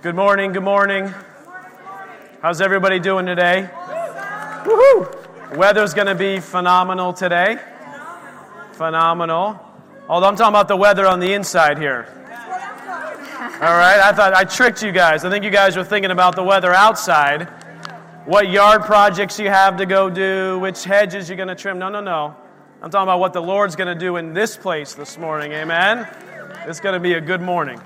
Good morning, good morning. How's everybody doing today? Woohoo! Weather's going to be phenomenal today. Phenomenal. Although I'm talking about the weather on the inside here. All right, I thought I tricked you guys. I think you guys were thinking about the weather outside. What yard projects you have to go do, which hedges you're going to trim. No. I'm talking about what the Lord's going to do in this place this morning. Amen? It's going to be a good morning.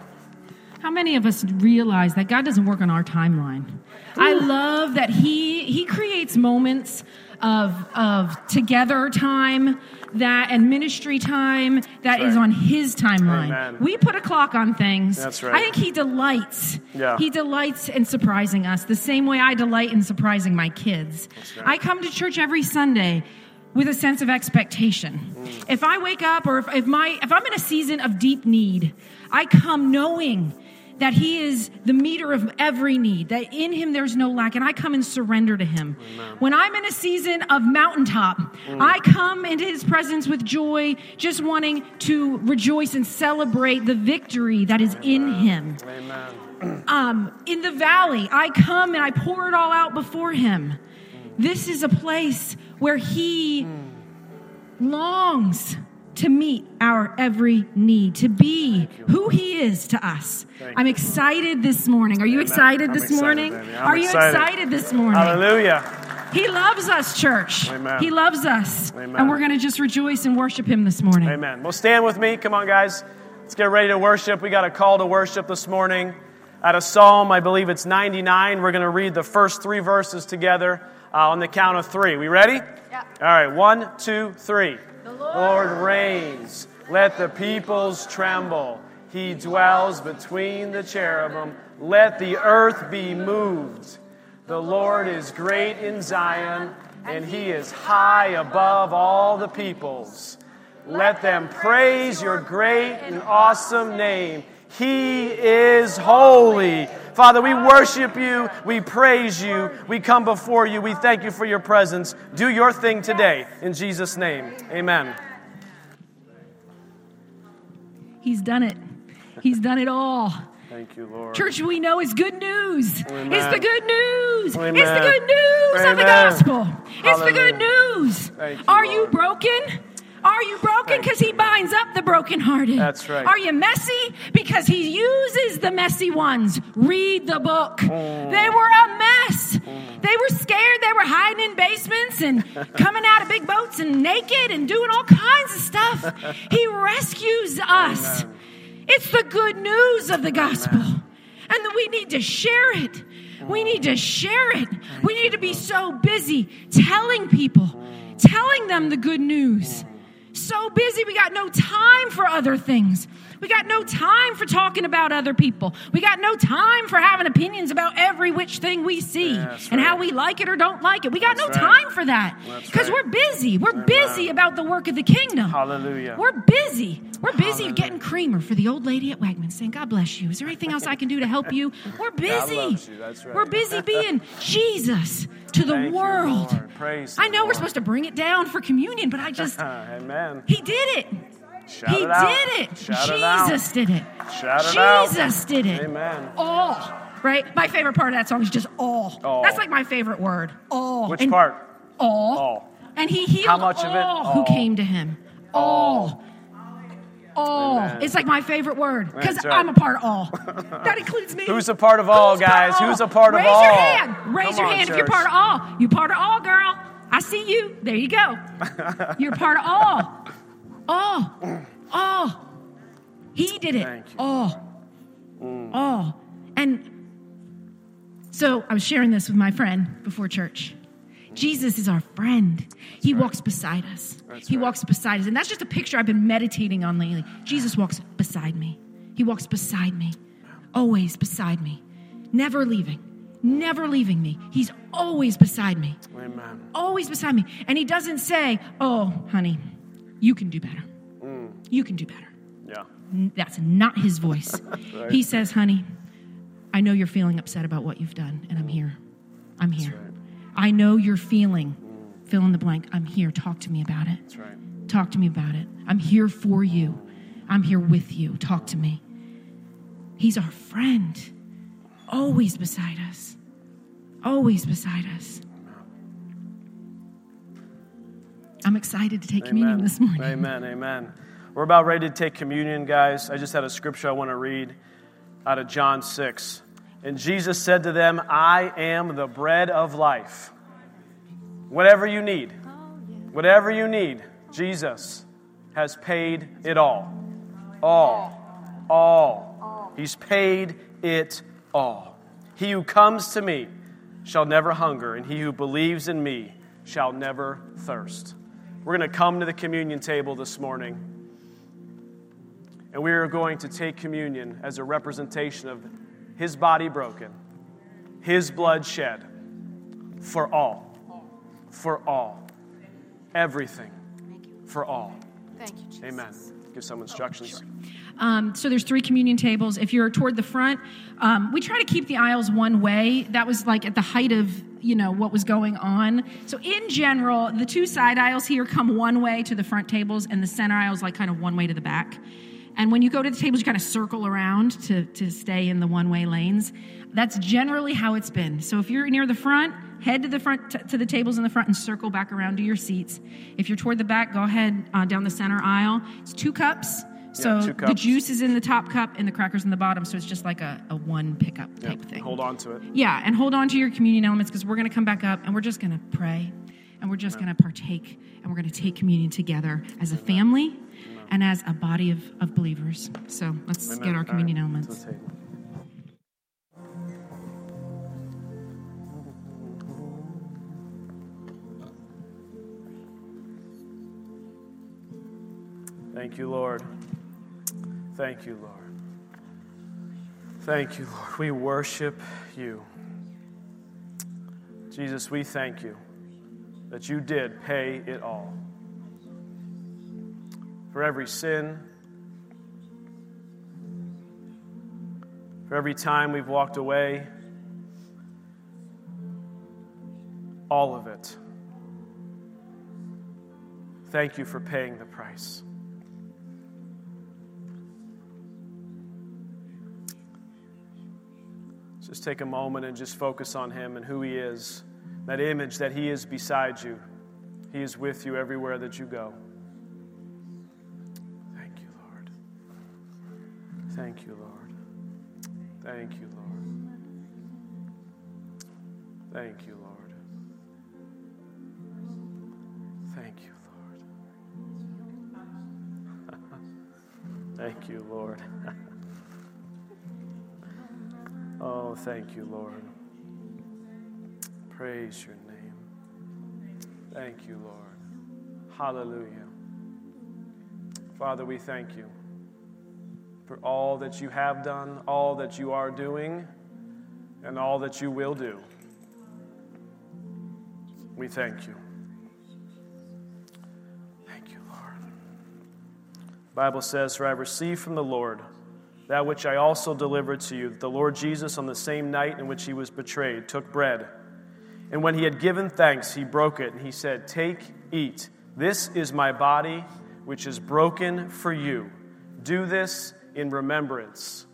How many of us realize that God doesn't work on our timeline? I love that He creates moments of together time and ministry time that is on His timeline. Amen. We put a clock on things. That's right. I think He delights. Yeah. He delights in surprising us the same way I delight in surprising my kids. Right. I come to church every Sunday with a sense of expectation. If I wake up or if I'm in a season of deep need, I come knowing that He is the meter of every need, that in Him there's no lack, and I come and surrender to Him. Amen. When I'm in a season of mountaintop, I come into His presence with joy, just wanting to rejoice and celebrate the victory that is in Him. Amen. In the valley, I come and I pour it all out before Him. This is a place where He longs to meet our every need, to be who He is to us. I'm excited this morning. Are you excited this morning? Are you excited this morning? Hallelujah. He loves us, church. Amen. He loves us. Amen. And we're going to just rejoice and worship Him this morning. Amen. Well, stand with me. Come on, guys. Let's get ready to worship. We got a call to worship this morning. Out of Psalm, I believe it's 99, we're going to read the first three verses together on the count of three. We ready? Yeah. All right, 1, 2, 3. The Lord reigns, let the peoples tremble. He dwells between the cherubim, let the earth be moved. The Lord is great in Zion, and He is high above all the peoples. Let them praise Your great and awesome name. He is holy. Father, we worship You, we praise You, we come before You, we thank You for Your presence. Do Your thing today, in Jesus' name. Amen. He's done it. He's done it all. Thank You, Lord. Church, we know is good news. Amen. It's the good news. Amen. It's the good news of the gospel. Hallelujah. It's the good news. Thank You, Lord. You broken? Are you broken? Because He binds up the brokenhearted. That's right. Are you messy? Because He uses the messy ones. Read the book. They were a mess. They were scared. They were hiding in basements and coming out of big boats and naked and doing all kinds of stuff. He rescues us. Amen. It's the good news of the gospel. Amen. And that we need to share it. We need to share it. We need to be so busy telling people, telling them the good news. So busy, we got no time for other things. We got no time for talking about other people. We got no time for having opinions about every which thing we see and how we like it or don't like it. We got no time for that because we're busy. We're busy about the work of the kingdom. Hallelujah. We're busy. We're busy getting creamer for the old lady at Wegmans saying, God bless you. Is there anything else I can do to help you? We're busy. God loves you. That's right. We're busy being Jesus to the world. I know we're supposed to bring it down for communion, but I just, Amen. He did it. Shout He did it. Shout Jesus it did it. Shout Jesus it did it. Amen. All, right? My favorite part of that song is just all. That's like my favorite word. All. Which and part? All. And He healed How much all of it? Who came to Him. All. All. Amen. It's like my favorite word because I'm a part of all. That includes me. Who's a part of all, guys? Who's a part of all? Raise your hand. Raise your hand if you're part of all. You're part of all, girl. I see you. There you go. You're part of all. All. He did it. All. And so I was sharing this with my friend before church. Jesus is our friend. That's He walks beside us. That's He walks beside us. And that's just a picture I've been meditating on lately. Jesus walks beside me. He walks beside me. Always beside me. Never leaving. Never leaving me. He's always beside me. Amen. Always beside me. And He doesn't say, oh, honey, you can do better. You can do better. Yeah. That's not His voice. Right. He says, honey, I know you're feeling upset about what you've done, and I'm here. I'm here. Right. I know you're feeling, fill in the blank, I'm here. Talk to me about it. That's right. Talk to me about it. I'm here for you. I'm here with you. Talk to me. He's our friend. always beside us. Always beside us. I'm excited to take communion this morning. Amen, amen. We're about ready to take communion, guys. I just had a scripture I want to read out of John 6. And Jesus said to them, I am the bread of life. Whatever you need, Jesus has paid it all. All. He's paid it all. He who comes to me shall never hunger, and he who believes in me shall never thirst. We're going to come to the communion table this morning, and we are going to take communion as a representation of his body broken, his blood shed for all, everything, for all. Thank you, Jesus. Amen. Give some instructions. Sure. So there's three communion tables. If you're toward the front, we try to keep the aisles one way. That was like at the height of, what was going on. So in general, the two side aisles here come one way to the front tables, and the center aisle's like kind of one way to the back. And when you go to the tables, you kind of circle around to stay in the one-way lanes. That's generally how it's been. So if you're near the front, head to the front to the tables in the front and circle back around to your seats. If you're toward the back, go ahead down the center aisle. It's two cups. So the juice is in the top cup and the crackers in the bottom, so it's just like a one pickup type thing. Hold on to it. Yeah, and hold on to your communion elements, because we're going to come back up and we're just going to pray and we're just going to partake and we're going to take communion together as a family and as a body of believers. So let's get our communion elements. Thank you, Lord. Thank you, Lord. Thank you, Lord. We worship you. Jesus, we thank you that you did pay it all. For every sin, for every time we've walked away, all of it. Thank you for paying the price. Just take a moment and just focus on him and who he is. That image that he is beside you. He is with you everywhere that you go. Thank you, Lord. Thank you, Lord. Thank you, Lord. Thank you, Lord. Thank you, Lord. Thank you, Lord. Oh, thank you, Lord. Praise your name. Thank you, Lord. Hallelujah. Father, we thank you for all that you have done, all that you are doing, and all that you will do. We thank you. Thank you, Lord. The Bible says, for I received from the Lord that which I also delivered to you, that the Lord Jesus, on the same night in which he was betrayed, took bread. And when he had given thanks, he broke it, and he said, take, eat. This is my body, which is broken for you. Do this in remembrance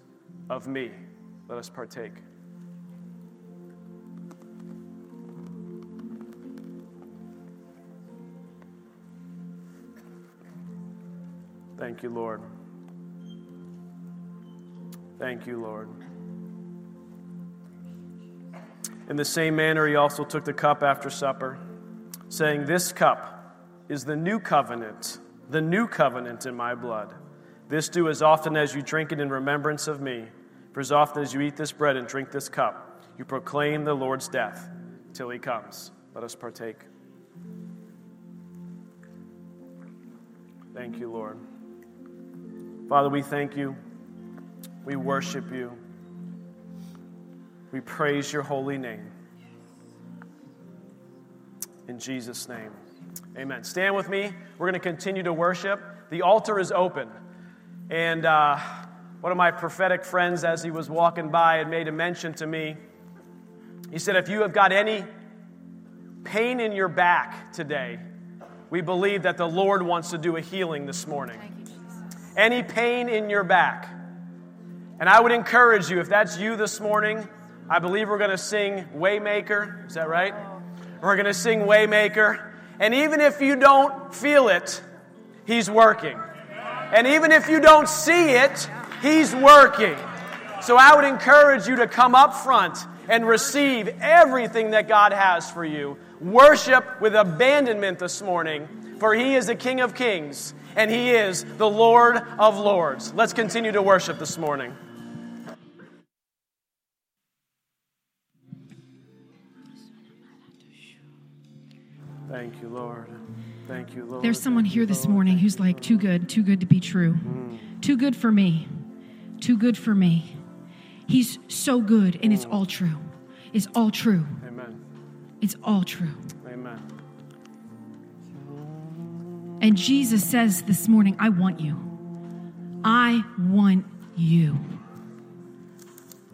of me. Let us partake. Thank you, Lord. Thank you, Lord. In the same manner, he also took the cup after supper, saying, this cup is the new covenant in my blood. This do as often as you drink it in remembrance of me. For as often as you eat this bread and drink this cup, you proclaim the Lord's death till he comes. Let us partake. Thank you, Lord. Father, we thank you. We worship you. We praise your holy name. In Jesus' name, amen. Stand with me. We're going to continue to worship. The altar is open. And one of my prophetic friends, as he was walking by, had made a mention to me. He said, if you have got any pain in your back today, we believe that the Lord wants to do a healing this morning. Thank you, Jesus. Any pain in your back. And I would encourage you, if that's you this morning, I believe we're going to sing Waymaker. Is that right? We're going to sing Waymaker. And even if you don't feel it, He's working. And even if you don't see it, He's working. So I would encourage you to come up front and receive everything that God has for you. Worship with abandonment this morning, for He is the King of Kings, and He is the Lord of Lords. Let's continue to worship this morning. Thank you, Lord. Thank you, Lord. There's someone here this morning who's like, too good to be true. Too good for me. Too good for me. He's so good, and it's all true. It's all true. Amen. It's all true. Amen. And Jesus says this morning, I want you. I want you.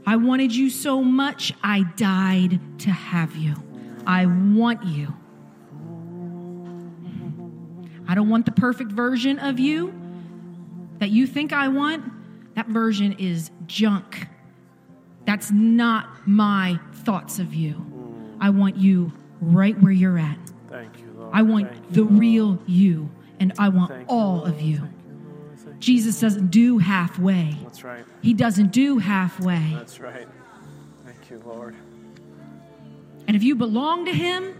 I wanted you so much, I died to have you. I want you. I don't want the perfect version of you that you think I want. That version is junk. That's not my thoughts of you. I want you right where you're at. Thank you, Lord. I want real you, and I want all of you. Jesus doesn't do halfway. That's right. He doesn't do halfway. That's right. Thank you, Lord. And if you belong to Him,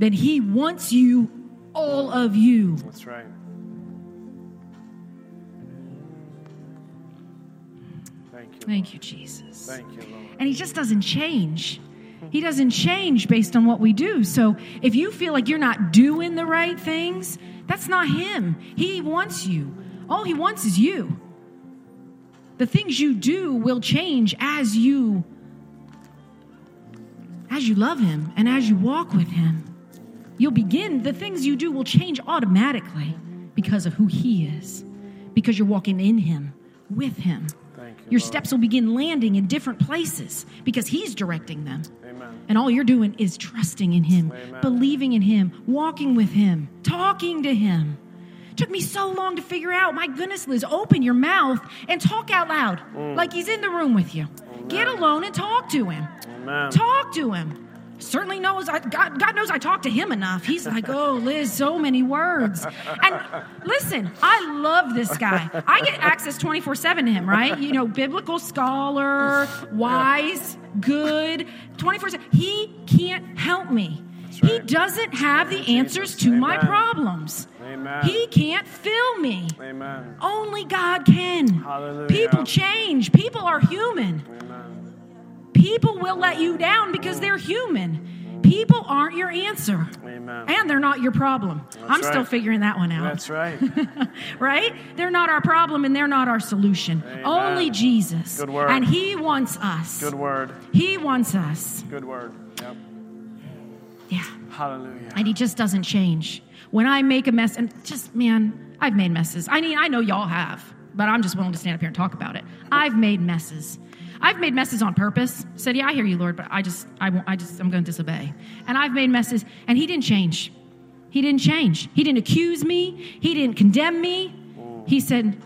then He wants you, all of you. That's right. Thank you, Jesus. Thank you, Lord. And He just doesn't change. He doesn't change based on what we do. So if you feel like you're not doing the right things, that's not Him. He wants you. All He wants is you. The things you do will change as you love Him and as you walk with Him. You'll begin, the things you do will change automatically because of who He is, because you're walking in Him, with Him. Your steps will begin landing in different places because He's directing them. Amen. And all you're doing is trusting in Him, Amen. Believing in Him, walking with Him, talking to Him. It took me so long to figure out, my goodness, Liz, open your mouth and talk out loud like He's in the room with you. Amen. Get alone and talk to Him. Amen. Talk to Him. Certainly knows, God knows I talk to Him enough. He's like, oh, Liz, so many words. And listen, I love this guy. I get access 24/7 to him, right? You know, biblical scholar, wise, good, 24/7. He can't help me. Right. He doesn't have the answers to my problems. Amen. He can't fill me. Amen. Only God can. Hallelujah. People change. People are human. Amen. People will let you down because they're human. People aren't your answer. Amen. And they're not your problem. That's I'm still figuring that one out. That's right. Right? They're not our problem and they're not our solution. Amen. Only Jesus. Good word. And He wants us. Good word. He wants us. Good word. Yep. Yeah. Hallelujah. And He just doesn't change. When I make a mess, and just, man, I've made messes. I mean, I know y'all have, but I'm just willing to stand up here and talk about it. I've made messes. I've made messes on purpose. Said, yeah, I hear you, Lord, but I'm going to disobey. And I've made messes, and He didn't change. He didn't change. He didn't accuse me. He didn't condemn me. He said,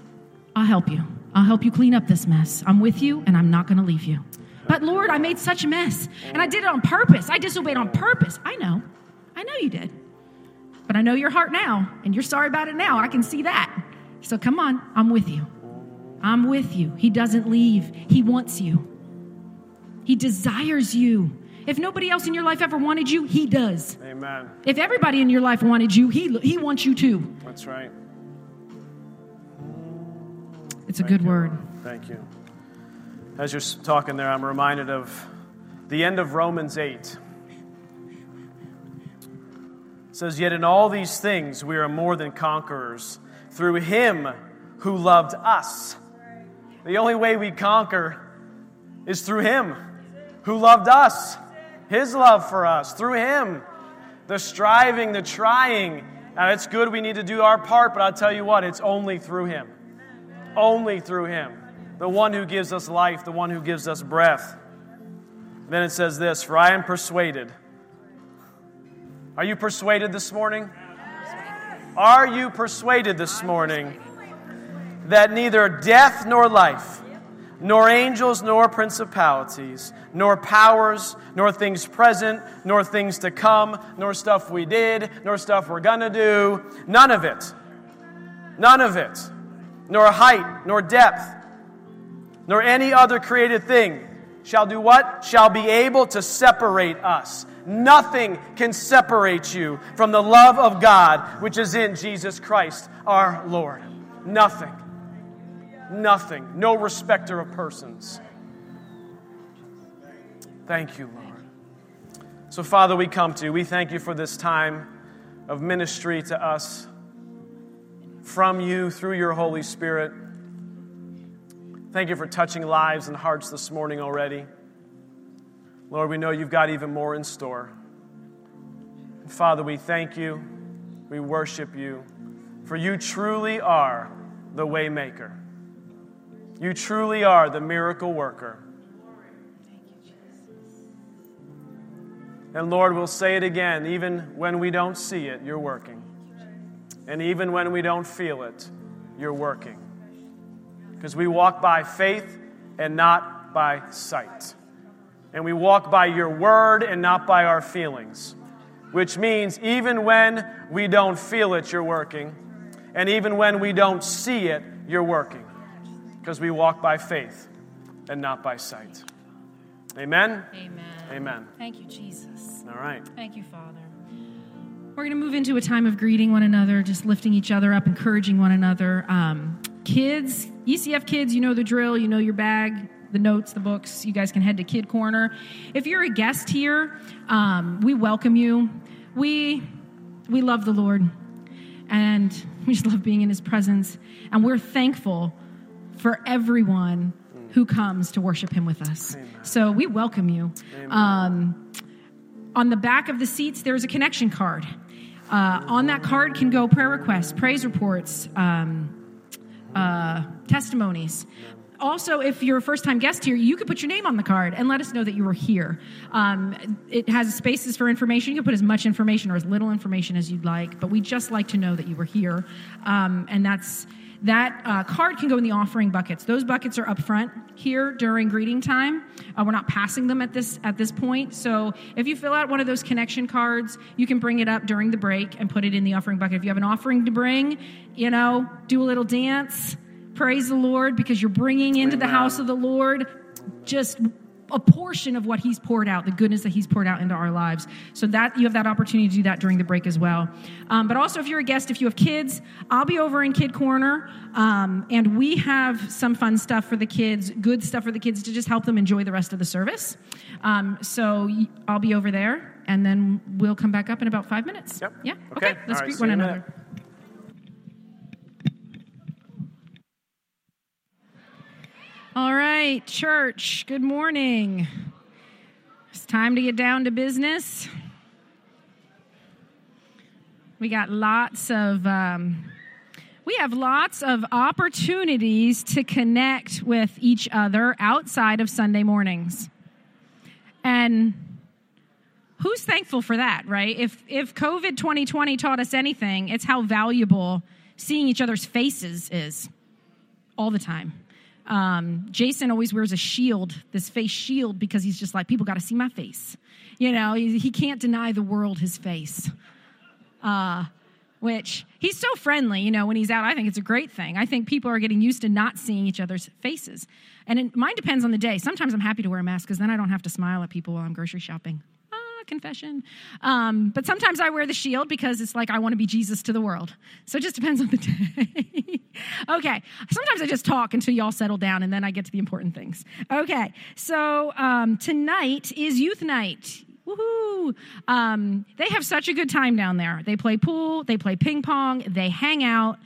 I'll help you. I'll help you clean up this mess. I'm with you, and I'm not going to leave you. But, Lord, I made such a mess, and I did it on purpose. I disobeyed on purpose. I know. I know you did. But I know your heart now, and you're sorry about it now. I can see that. So come on. I'm with you. I'm with you. He doesn't leave. He wants you. He desires you. If nobody else in your life ever wanted you, He does. Amen. If everybody in your life wanted you, He wants you too. That's right. It's a good word. Thank you. As you're talking there, I'm reminded of the end of Romans 8. It says, yet in all these things we are more than conquerors through Him who loved us. The only way we conquer is through Him who loved us, His love for us, through Him. The striving, the trying. Now, it's good we need to do our part, but I'll tell you what, it's only through Him. Only through Him. The one who gives us life, the one who gives us breath. Then it says this, for I am persuaded. Are you persuaded this morning? Are you persuaded this morning that neither death nor life, nor angels, nor principalities, nor powers, nor things present, nor things to come, nor stuff we did, nor stuff we're gonna do. None of it. None of it. Nor height, nor depth, nor any other created thing shall do what? Shall be able to separate us. Nothing can separate you from the love of God, which is in Jesus Christ, our Lord. Nothing. Nothing. No respecter of persons. Thank you, Lord. So, Father, we come to you. We thank you for this time of ministry to us from you through your Holy Spirit. Thank you for touching lives and hearts this morning already. Lord, we know you've got even more in store. Father, we thank you. We worship you. For you truly are the way maker. You truly are the miracle worker. And Lord, we'll say it again, even when we don't see it, you're working. And even when we don't feel it, you're working. Because we walk by faith and not by sight. And we walk by your word and not by our feelings. Which means even when we don't feel it, you're working. And even when we don't see it, you're working. Because we walk by faith and not by sight. Amen? Amen. Amen. Thank you, Jesus. All right. Thank you, Father. We're going to move into a time of greeting one another, just lifting each other up, encouraging one another. Kids, ECF kids, you know the drill. You know your bag, the notes, the books. You guys can head to Kid Corner. If you're a guest here, we welcome you. We love the Lord, and we just love being in his presence, and we're thankful for everyone who comes to worship him with us. Amen. So we welcome you. On the back of the seats, there's a connection card. On that card can go prayer requests, praise reports, testimonies. Also, if you're a first-time guest here, you can put your name on the card and let us know that you were here. It has spaces for information. You can put as much information or as little information as you'd like, but we just like to know that you were here. And that card can go in the offering buckets. Those buckets are up front here during greeting time. We're not passing them at this point. So if you fill out one of those connection cards, you can bring it up during the break and put it in the offering bucket. If you have an offering to bring, do a little dance. Praise the Lord, because you're bringing into the house of the Lord just a portion of what he's poured out, the goodness that he's poured out into our lives. So that you have that opportunity to do that during the break as well. But also, if you're a guest, if you have kids, I'll be over in Kid Corner, and we have some fun stuff for the kids, good stuff for the kids to just help them enjoy the rest of the service. So I'll be over there, and then we'll come back up in about 5 minutes. Yep. Yeah. Okay. Let's greet one another. All right, church, good morning. It's time to get down to business. We have lots of opportunities to connect with each other outside of Sunday mornings. And who's thankful for that, right? If COVID 2020 taught us anything, it's how valuable seeing each other's faces is all the time. Jason always wears a shield, this face shield, because he's just like, people got to see my face. He can't deny the world his face, which he's so friendly, when he's out. I think it's a great thing. I think people are getting used to not seeing each other's faces. And mine depends on the day. Sometimes I'm happy to wear a mask because then I don't have to smile at people while I'm grocery shopping. Confession. But sometimes I wear the shield because it's like I want to be Jesus to the world. So it just depends on the day. Okay. Sometimes I just talk until y'all settle down, and then I get to the important things. Okay. So tonight is youth night. Woohoo! They have such a good time down there. They play pool. They play ping pong. They hang out.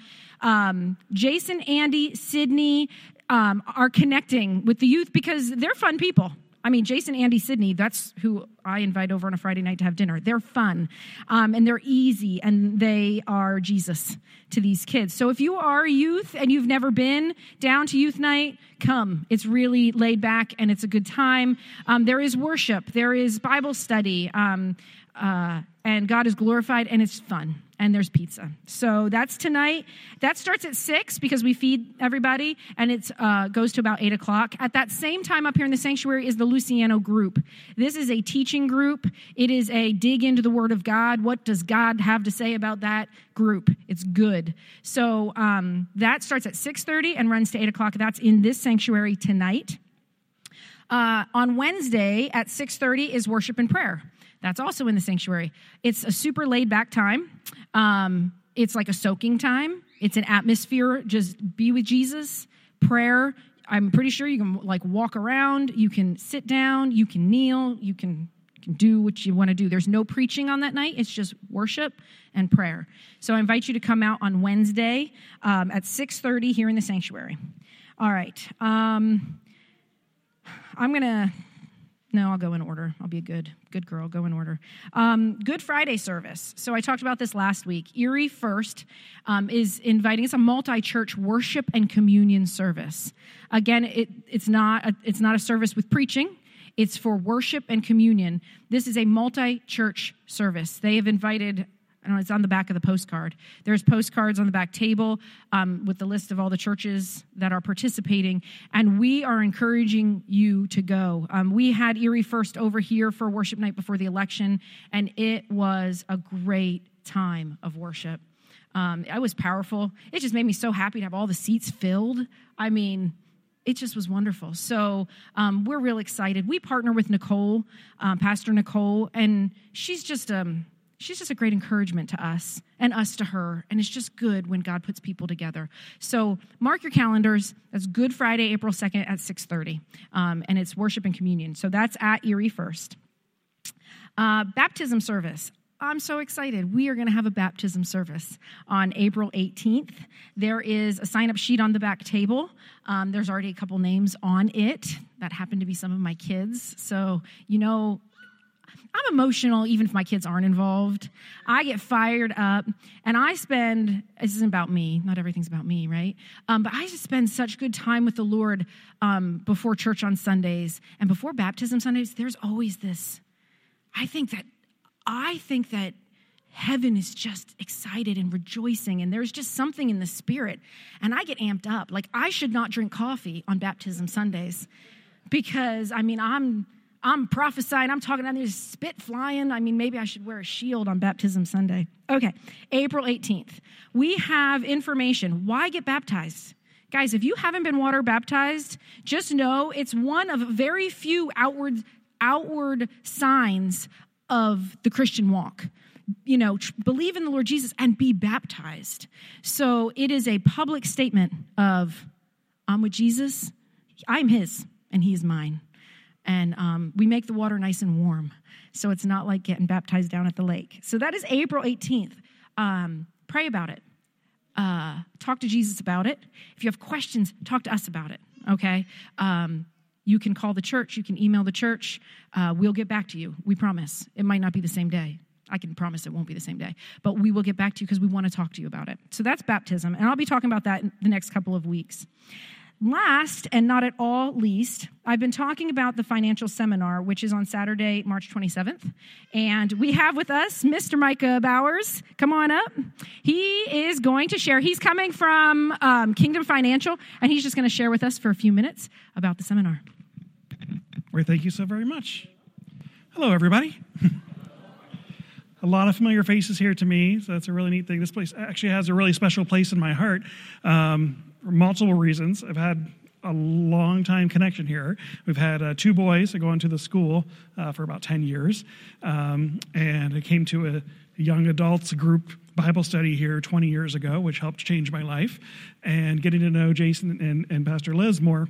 Jason, Andy, Sydney are connecting with the youth because they're fun people. I mean, Jason, Andy, Sydney, that's who I invite over on a Friday night to have dinner. They're fun, and they're easy, and they are Jesus to these kids. So if you are youth and you've never been down to youth night, come. It's really laid back, and it's a good time. There is worship. There is Bible study, and God is glorified, and it's fun. and there's pizza. So that's tonight. That starts at 6 because we feed everybody, and it goes to about 8 o'clock. At that same time up here in the sanctuary is the Luciano group. This is a teaching group. It is a dig into the Word of God. What does God have to say about that group? It's good. So that starts at 6:30 and runs to 8 o'clock. That's in this sanctuary tonight. On Wednesday at 6:30 is worship and prayer. That's also in the sanctuary. It's a super laid-back time. It's like a soaking time. It's an atmosphere. Just be with Jesus. Prayer. I'm pretty sure you can like walk around. You can sit down. You can kneel. You can do what you want to do. There's no preaching on that night. It's just worship and prayer. So I invite you to come out on Wednesday at 6:30 here in the sanctuary. All right. I'll go in order. I'll be a good girl. Go in order. Good Friday service. So I talked about this last week. Erie First is inviting. It's a multi-church worship and communion service. Again, it's not a service with preaching. It's for worship and communion. This is a multi-church service. They have invited. I don't know, it's on the back of the postcard. There's postcards on the back table with the list of all the churches that are participating, and we are encouraging you to go. We had Erie First over here for worship night before the election, and it was a great time of worship. It was powerful. It just made me so happy to have all the seats filled. I mean, it just was wonderful. So we're real excited. We partner with Nicole, Pastor Nicole, and she's just a great encouragement to us and us to her. And it's just good when God puts people together. So mark your calendars. That's Good Friday, April 2nd at 6:30. And it's worship and communion. So that's at Erie First. Baptism service. I'm so excited. We are going to have a baptism service on April 18th. There is a sign-up sheet on the back table. There's already a couple names on it. That happened to be some of my kids. So, you know, I'm emotional even if my kids aren't involved. I get fired up, and this isn't about me, not everything's about me, right? But I just spend such good time with the Lord before church on Sundays and before baptism Sundays. There's always this. I think that heaven is just excited and rejoicing, and there's just something in the spirit, and I get amped up. Like, I should not drink coffee on baptism Sundays because, I mean, I'm prophesying. I'm talking. There's spit flying. I mean, maybe I should wear a shield on Baptism Sunday. Okay, April 18th. We have information. Why get baptized? Guys, if you haven't been water baptized, just know it's one of very few outward signs of the Christian walk. You know, believe in the Lord Jesus and be baptized. So it is a public statement of, I'm with Jesus, I'm his, and he is mine. And we make the water nice and warm, so it's not like getting baptized down at the lake. So that is April 18th. Pray about it. Talk to Jesus about it. If you have questions, talk to us about it, okay? You can call the church. You can email the church. We'll get back to you. We promise. It might not be the same day. I can promise it won't be the same day, but we will get back to you because we want to talk to you about it. So that's baptism, and I'll be talking about that in the next couple of weeks. Last, and not at all least, I've been talking about the financial seminar, which is on Saturday, March 27th. And we have with us Mr. Micah Bowers. Come on up. He is going to share. He's coming from Kingdom Financial, and he's just going to share with us for a few minutes about the seminar. Well, thank you so very much. Hello, everybody. A lot of familiar faces here to me, so that's a really neat thing. This place actually has a really special place in my heart. For multiple reasons. I've had a long-time connection here. We've had two boys that go into the school for about 10 years, and I came to a young adults group Bible study here 20 years ago, which helped change my life, and getting to know Jason and Pastor Liz more,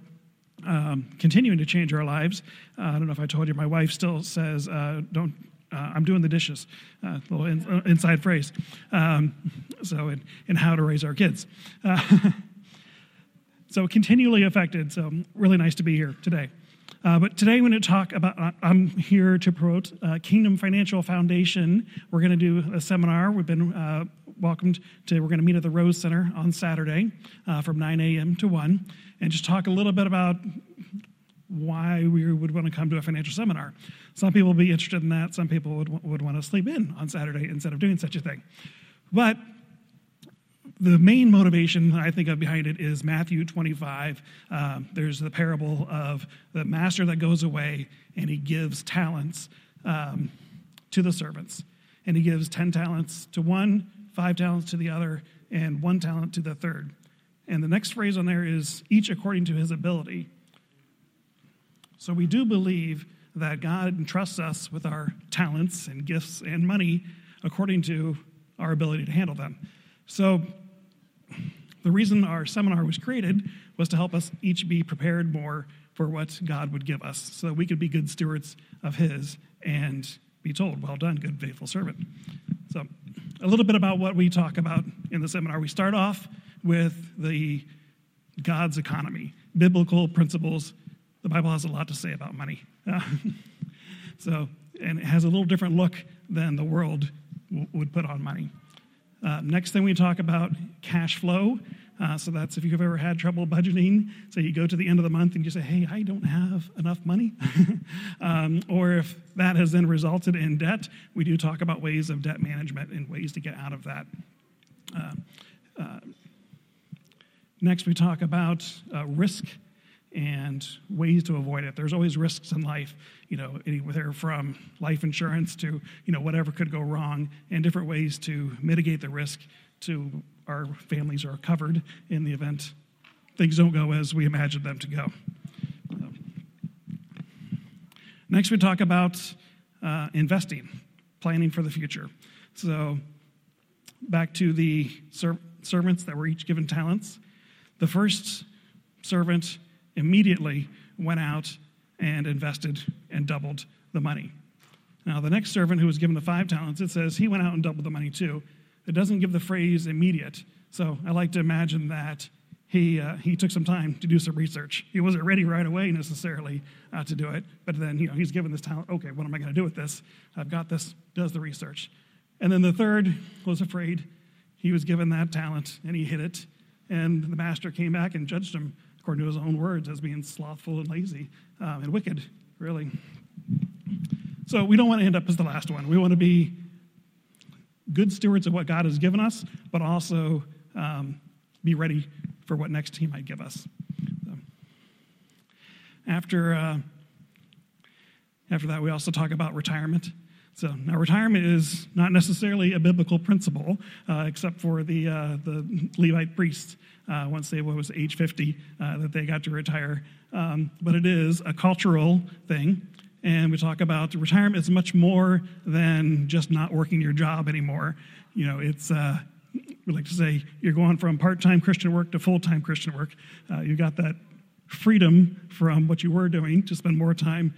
continuing to change our lives. I don't know if I told you, my wife still says, I'm doing the dishes, little inside phrase, and how to raise our kids. So continually affected, so really nice to be here today. But today I'm going to talk about, I'm here to promote Kingdom Financial Foundation. We're going to do a seminar. We've been welcomed to, we're going to meet at the Rose Center on Saturday from 9 a.m. to 1, and just talk a little bit about why we would want to come to a financial seminar. Some people will be interested in that. Some people would want to sleep in on Saturday instead of doing such a thing. But the main motivation I think of behind it is Matthew 25. There's the parable of the master that goes away and he gives talents to the servants. And he gives 10 talents to one, 5 talents to the other, and 1 talent to the third. And the next phrase on there is each according to his ability. So we do believe that God entrusts us with our talents and gifts and money according to our ability to handle them. So the reason our seminar was created was to help us each be prepared more for what God would give us so that we could be good stewards of his and be told, well done, good, faithful servant. So a little bit about what we talk about in the seminar. We start off with the God's economy, biblical principles. The Bible has a lot to say about money. And it has a little different look than the world would put on money. Next thing we talk about, cash flow. So that's if you've ever had trouble budgeting. So you go to the end of the month and you say, hey, I don't have enough money. Or if that has then resulted in debt, we do talk about ways of debt management and ways to get out of that. Next, we talk about risk and ways to avoid it. There's always risks in life, anywhere from life insurance to, whatever could go wrong, and different ways to mitigate the risk to our families are covered in the event things don't go as we imagined them to go. Next, we talk about investing, planning for the future. So back to the servants that were each given talents. The first servant immediately went out and invested and doubled the money. Now, the next servant who was given the 5 talents, it says he went out and doubled the money too. It doesn't give the phrase immediate, so I like to imagine that he took some time to do some research. He wasn't ready right away necessarily to do it, but then he's given this talent. Okay, what am I going to do with this? I've got this. Does the research, and then the third was afraid. He was given that talent and he hid it, and the master came back and judged him according to his own words as being slothful and lazy and wicked, really. So we don't want to end up as the last one. We want to be good stewards of what God has given us, but also be ready for what next he might give us. So after that, we also talk about retirement. So now retirement is not necessarily a biblical principle, except for the Levite priests, once they was age 50, that they got to retire. But it is a cultural thing. And we talk about retirement is much more than just not working your job anymore. It's, we like to say, you're going from part-time Christian work to full-time Christian work. You got that freedom from what you were doing to spend more time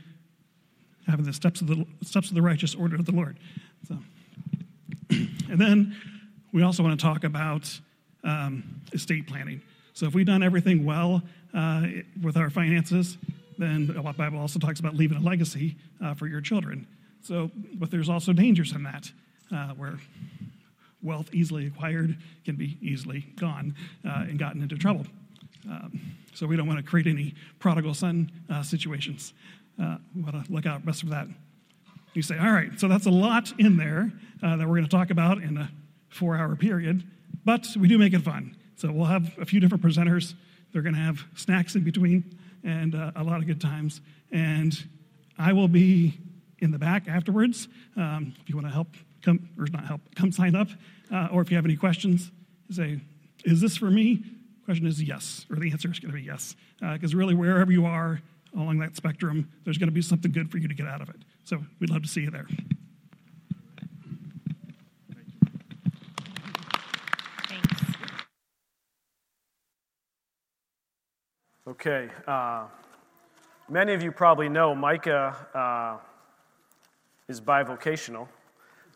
having the steps of the righteous order of the Lord. So, and then we also want to talk about estate planning. So if we've done everything well with our finances, then the Bible also talks about leaving a legacy for your children. So, but there's also dangers in that, where wealth easily acquired can be easily gone and gotten into trouble. So we don't want to create any prodigal son situations. We want to look out best for that. You say, all right, so that's a lot in there that we're going to talk about in a 4-hour period, but we do make it fun. So we'll have a few different presenters. They're going to have snacks in between and a lot of good times. And I will be in the back afterwards. If you want to help, come sign up. Or if you have any questions, say, is this for me? The question is yes, or the answer is going to be yes. Because really, wherever you are along that spectrum, there's going to be something good for you to get out of it. So we'd love to see you there. Okay, many of you probably know Micah is bivocational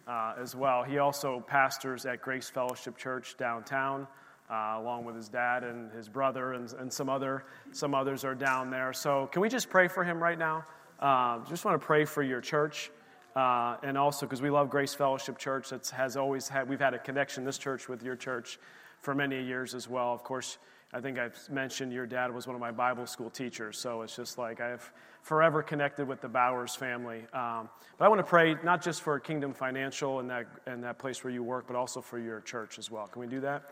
as well. He also pastors at Grace Fellowship Church downtown, along with his dad and his brother, and some others are down there. So can we just pray for him right now? Just want to pray for your church, and also because we love Grace Fellowship Church. We've had a connection, this church, with your church for many years as well. Of course, I think I've mentioned your dad was one of my Bible school teachers, so it's just like I've forever connected with the Bowers family. But I want to pray not just for Kingdom Financial and that place where you work, but also for your church as well. Can we do that?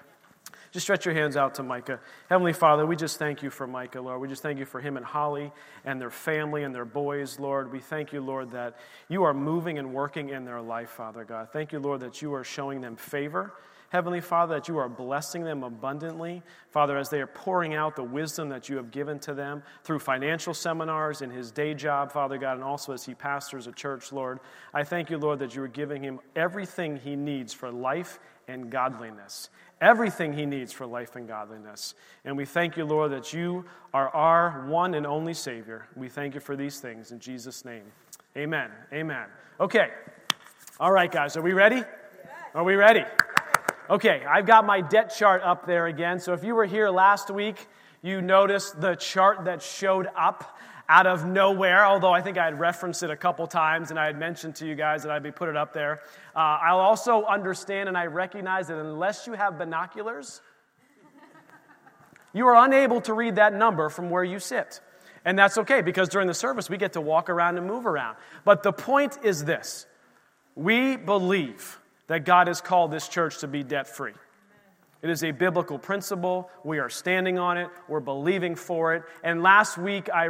Just stretch your hands out to Micah. Heavenly Father, we just thank you for Micah, Lord. We just thank you for him and Holly and their family and their boys, Lord. We thank you, Lord, that you are moving and working in their life, Father God. Thank you, Lord, that you are showing them favor. Heavenly Father, that you are blessing them abundantly. Father, as they are pouring out the wisdom that you have given to them through financial seminars in his day job, Father God, and also as he pastors a church, Lord, I thank you, Lord, that you are giving him everything he needs for life and godliness. Everything he needs for life and godliness. And we thank you, Lord, that you are our one and only Savior. We thank you for these things in Jesus' name. Amen. Amen. Okay. All right, guys. Are we ready? Are we ready? Okay. I've got my debt chart up there again. So if you were here last week, you noticed the chart that showed up out of nowhere, although I think I had referenced it a couple times, and I had mentioned to you guys that I'd be putting it up there. I'll also understand and I recognize that unless you have binoculars, you are unable to read that number from where you sit. And that's okay, because during the service, we get to walk around and move around. But the point is this. We believe that God has called this church to be debt-free. It is a biblical principle. We are standing on it. We're believing for it. And last week I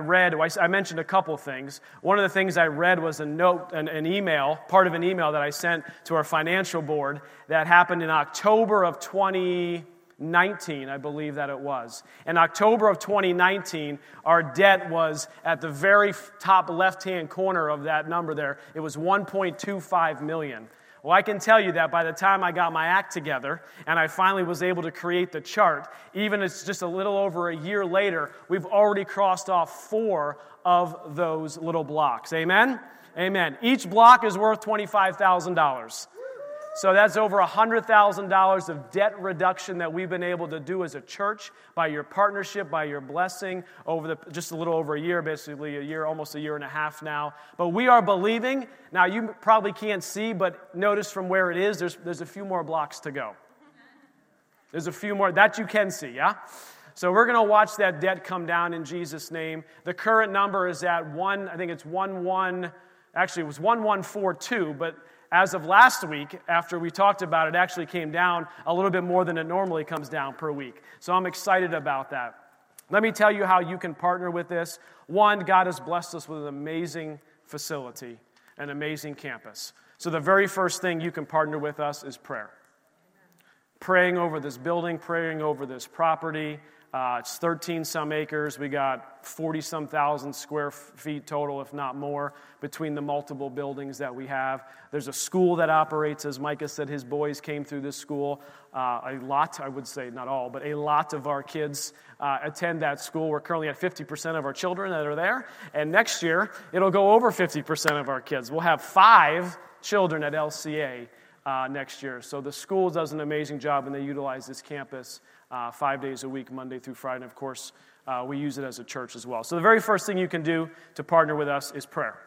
mentioned a couple things. One of the things I read was a note, an email, part of an email that I sent to our financial board that happened in October of 2019, I believe that it was. In October of 2019, our debt was at the very top left-hand corner of that number there. It was $1.25 million. Well, I can tell you that by the time I got my act together and I finally was able to create the chart, even it's just a little over a year later, we've already crossed off 4 of those little blocks. Amen? Amen. Each block is worth $25,000. So that's over $100,000 of debt reduction that we've been able to do as a church by your partnership, by your blessing, over just a little over a year, basically a year, almost a year and a half now. But we are believing. Now, you probably can't see, but notice from where it is, there's a few more blocks to go. There's a few more. That you can see, yeah? So we're going to watch that debt come down in Jesus' name. The current number is at 1, I think it's 11, actually it was 1142, but as of last week, after we talked about it, it actually came down a little bit more than it normally comes down per week. So I'm excited about that. Let me tell you how you can partner with this. One, God has blessed us with an amazing facility, an amazing campus. So the very first thing you can partner with us is prayer. Praying over this building, praying over this property. It's 13-some acres. We got 40-some thousand square feet total, if not more, between the multiple buildings that we have. There's a school that operates, as Micah said, his boys came through this school. A lot, I would say, not all, but a lot of our kids attend that school. We're currently at 50% of our children that are there, and next year it'll go over 50% of our kids. We'll have 5 children at LCA next year. So the school does an amazing job, and they utilize this campus 5 days a week, Monday through Friday. And of course, we use it as a church as well. So the very first thing you can do to partner with us is prayer.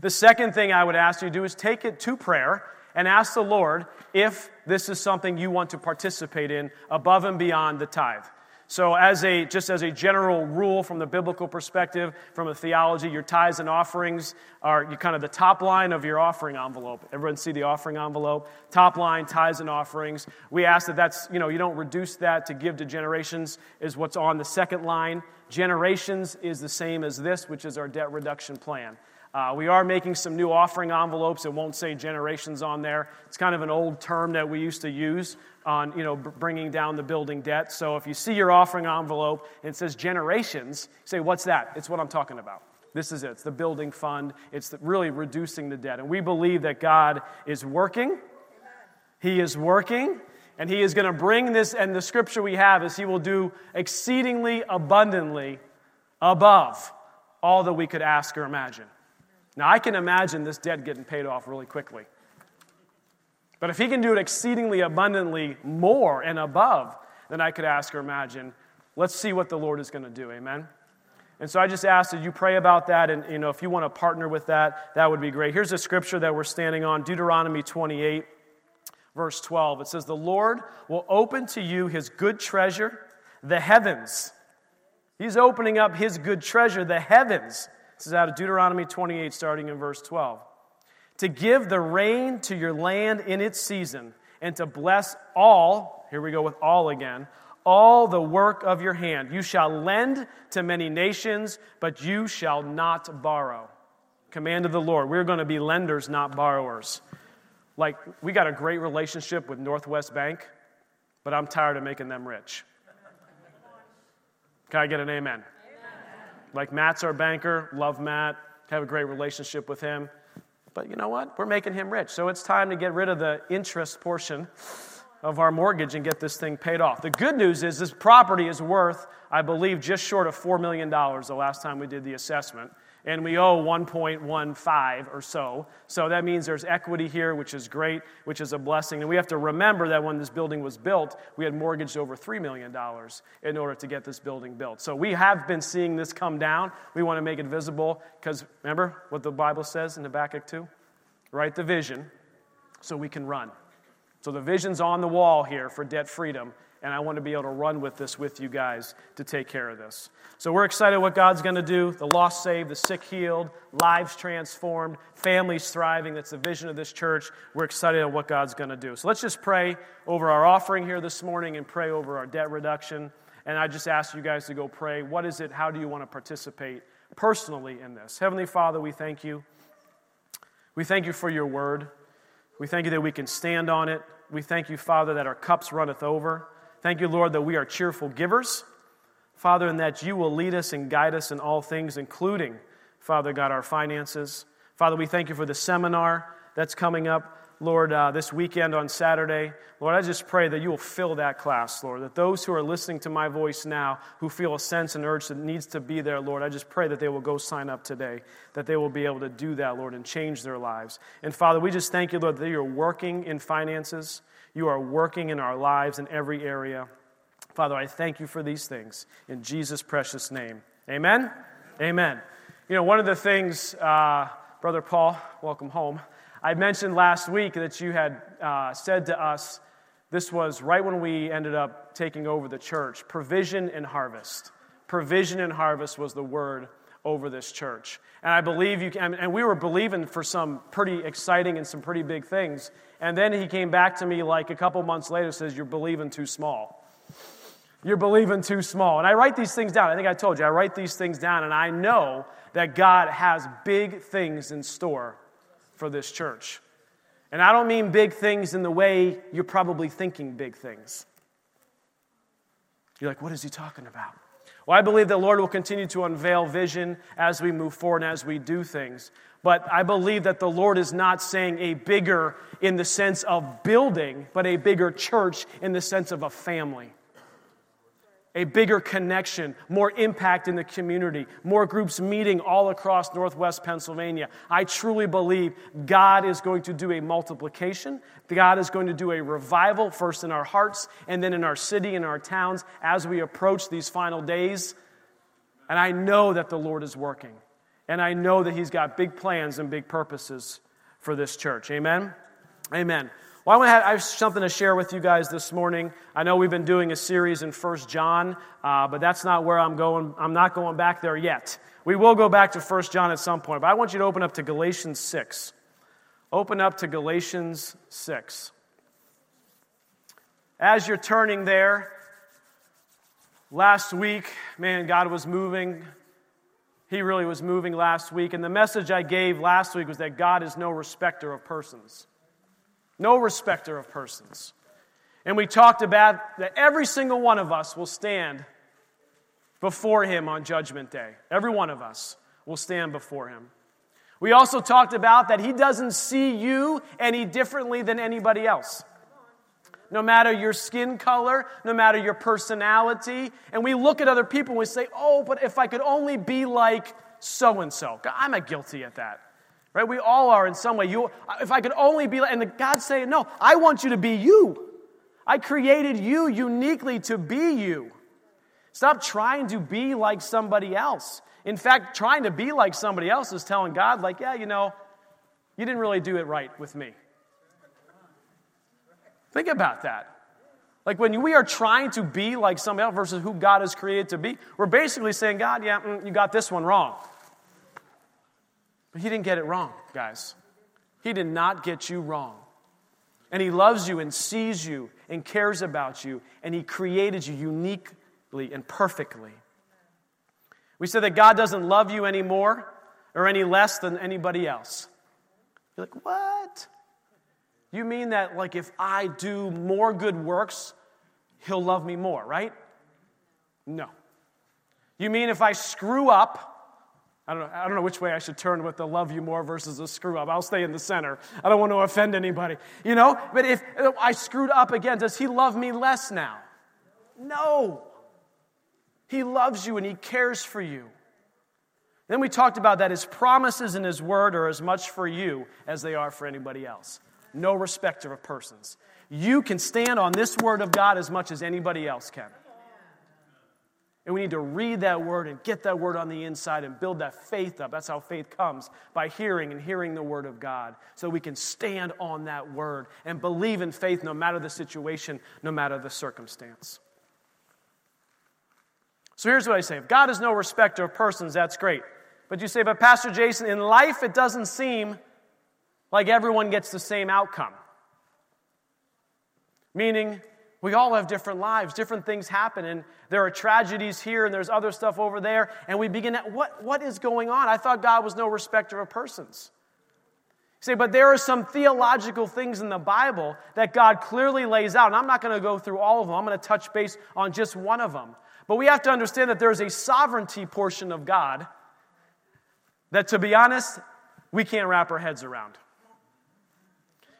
The second thing I would ask you to do is take it to prayer and ask the Lord if this is something you want to participate in above and beyond the tithe. So as a general rule from the biblical perspective, from a theology, your tithes and offerings are kind of the top line of your offering envelope. Everyone see the offering envelope? Top line, tithes and offerings. We ask that that's, you don't reduce that to give to generations is what's on the second line. Generations is the same as this, which is our debt reduction plan. We are making some new offering envelopes. It won't say generations on there. It's kind of an old term that we used to use on, bringing down the building debt. So if you see your offering envelope and it says generations, say, what's that? It's what I'm talking about. This is it. It's the building fund. It's really reducing the debt. And we believe that God is working. He is working. And He is going to bring this. And the scripture we have is He will do exceedingly abundantly above all that we could ask or imagine. Now, I can imagine this debt getting paid off really quickly. But if He can do it exceedingly abundantly more and above than I could ask or imagine, let's see what the Lord is going to do. Amen? And so I just ask that you pray about that, and if you want to partner with that, that would be great. Here's a scripture that we're standing on, Deuteronomy 28, verse 12. It says, "The Lord will open to you His good treasure the heavens. He's opening up his good treasure, the heavens. This is out of Deuteronomy 28, starting in verse 12. To give the rain to your land in its season, and to bless all, here we go with all again, all the work of your hand. You shall lend to many nations, but you shall not borrow. Command of the Lord. We're going to be lenders, not borrowers. Like, we got a great relationship with Northwest Bank, but I'm tired of making them rich. Can I get an amen? Amen. Like, Matt's our banker. Love Matt. Have a great relationship with him. But you know what? We're making him rich. So it's time to get rid of the interest portion of our mortgage and get this thing paid off. The good news is this property is worth, I believe, just short of $4 million the last time we did the assessment. And we owe 1.15 or so. So that means there's equity here, which is great, which is a blessing. And we have to remember that when this building was built, we had mortgaged over $3 million in order to get this building built. So we have been seeing this come down. We want to make it visible because remember what the Bible says in Habakkuk 2? Write the vision so we can run. So the vision's on the wall here for debt freedom. And I want to be able to run with this with you guys to take care of this. So we're excited what God's going to do. The lost saved, the sick healed, lives transformed, families thriving. That's the vision of this church. We're excited at what God's going to do. So let's just pray over our offering here this morning and pray over our debt reduction. And I just ask you guys to go pray. What is it? How do you want to participate personally in this? Heavenly Father, we thank you. We thank you for your word. We thank you that we can stand on it. We thank you, Father, that our cups runneth over. Thank you, Lord, that we are cheerful givers, Father, and that you will lead us and guide us in all things, including, Father God, our finances. Father, we thank you for the seminar that's coming up, Lord, this weekend on Saturday. Lord, I just pray that you will fill that class, Lord, that those who are listening to my voice now, who feel a sense and urge that needs to be there, Lord, I just pray that they will go sign up today, that they will be able to do that, Lord, and change their lives. And Father, we just thank you, Lord, that you're working in finances. You are working in our lives in every area. Father, I thank you for these things. In Jesus' precious name. Amen? Amen. You know, one of the things, Brother Paul, welcome home, I mentioned last week that you had said to us, this was right when we ended up taking over the church, provision and harvest. Provision and harvest was the word over this church. And I believe you can, and we were believing for some pretty exciting and some pretty big things. And then he came back to me like a couple months later and says, you're believing too small. You're believing too small. And I write these things down. I think I told you, I write these things down, and I know that God has big things in store for this church. And I don't mean big things in the way you're probably thinking big things. You're like, what is he talking about? Well, I believe the Lord will continue to unveil vision as we move forward and as we do things. But I believe that the Lord is not saying a bigger in the sense of building, but a bigger church in the sense of a family. A bigger connection, more impact in the community, more groups meeting all across Northwest Pennsylvania. I truly believe God is going to do a multiplication. God is going to do a revival, first in our hearts, and then in our city, in our towns, as we approach these final days. And I know that the Lord is working. And I know that he's got big plans and big purposes for this church. Amen? Amen. Well, I have something to share with you guys this morning. I know we've been doing a series in 1 John, but that's not where I'm going. I'm not going back there yet. We will go back to 1 John at some point, but I want you to open up to Galatians 6. Open up to Galatians 6. As you're turning there, last week, man, God was moving. He really was moving last week, and the message I gave last week was that God is no respecter of persons. No respecter of persons. And we talked about that every single one of us will stand before him on Judgment Day. Every one of us will stand before him. We also talked about that he doesn't see you any differently than anybody else. No matter your skin color, no matter your personality. And we look at other people and we say, oh, but if I could only be like so-and-so. I'm guilty at that. Right? We all are in some way. If I could only be like, and God's saying, no, I want you to be you. I created you uniquely to be you. Stop trying to be like somebody else. In fact, trying to be like somebody else is telling God, like, yeah, you know, you didn't really do it right with me. Think about that. Like when we are trying to be like somebody else versus who God has created to be, we're basically saying, God, yeah, you got this one wrong. But he didn't get it wrong, guys. He did not get you wrong. And he loves you and sees you and cares about you. And he created you uniquely and perfectly. We said that God doesn't love you anymore or any less than anybody else. You're like, what? You mean that like if I do more good works, he'll love me more, right? No. You mean if I screw up, I don't know which way I should turn with the love you more versus the screw up. I'll stay in the center. I don't want to offend anybody, you know? But if I screwed up again, does he love me less now? No. He loves you and he cares for you. Then we talked about that his promises and his word are as much for you as they are for anybody else. No respecter of persons. You can stand on this word of God as much as anybody else can. And we need to read that word and get that word on the inside and build that faith up. That's how faith comes, by hearing and hearing the word of God. So we can stand on that word and believe in faith no matter the situation, no matter the circumstance. So here's what I say. If God is no respecter of persons, that's great. But you say, but Pastor Jason, in life it doesn't seem like everyone gets the same outcome. Meaning, we all have different lives, different things happen, and there are tragedies here, and there's other stuff over there, and we begin at, what is going on? I thought God was no respecter of persons. You say, but there are some theological things in the Bible that God clearly lays out, and I'm not going to go through all of them. I'm going to touch base on just one of them. But we have to understand that there is a sovereignty portion of God that, to be honest, we can't wrap our heads around.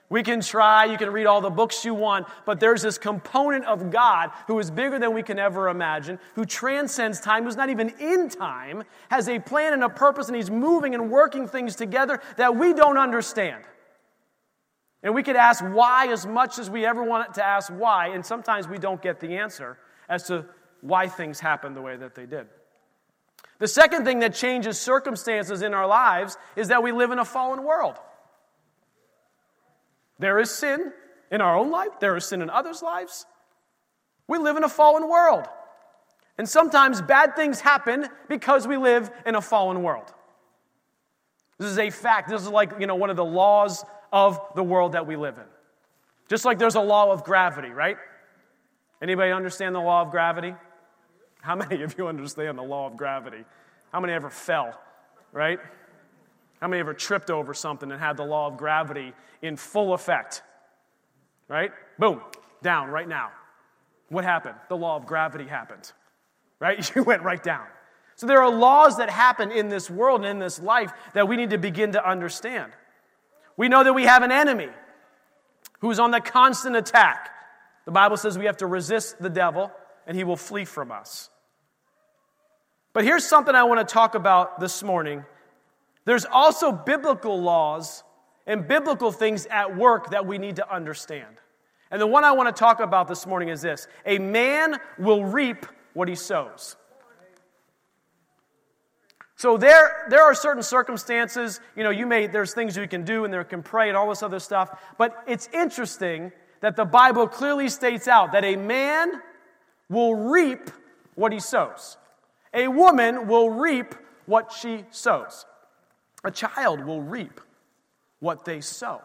We can try, you can read all the books you want, but there's this component of God who is bigger than we can ever imagine, who transcends time, who's not even in time, has a plan and a purpose, and he's moving and working things together that we don't understand. And we could ask why as much as we ever want to ask why, and sometimes we don't get the answer as to why things happen the way that they did. The second thing that changes circumstances in our lives is that we live in a fallen world. There is sin in our own life. There is sin in others' lives. We live in a fallen world. And sometimes bad things happen because we live in a fallen world. This is a fact. This is like, one of the laws of the world that we live in. Just like there's a law of gravity, right? Anybody understand the law of gravity? How many of you understand the law of gravity? How many ever fell, right? How many ever tripped over something and had the law of gravity in full effect? Right? Boom. Down right now. What happened? The law of gravity happened. Right? You went right down. So there are laws that happen in this world and in this life that we need to begin to understand. We know that we have an enemy who's on the constant attack. The Bible says we have to resist the devil and he will flee from us. But here's something I want to talk about this morning. There's also biblical laws and biblical things at work that we need to understand. And the one I want to talk about this morning is this. A man will reap what he sows. So there are certain circumstances, there's things you can do and there can pray and all this other stuff. But it's interesting that the Bible clearly states out that a man will reap what he sows. A woman will reap what she sows. A child will reap what they sow.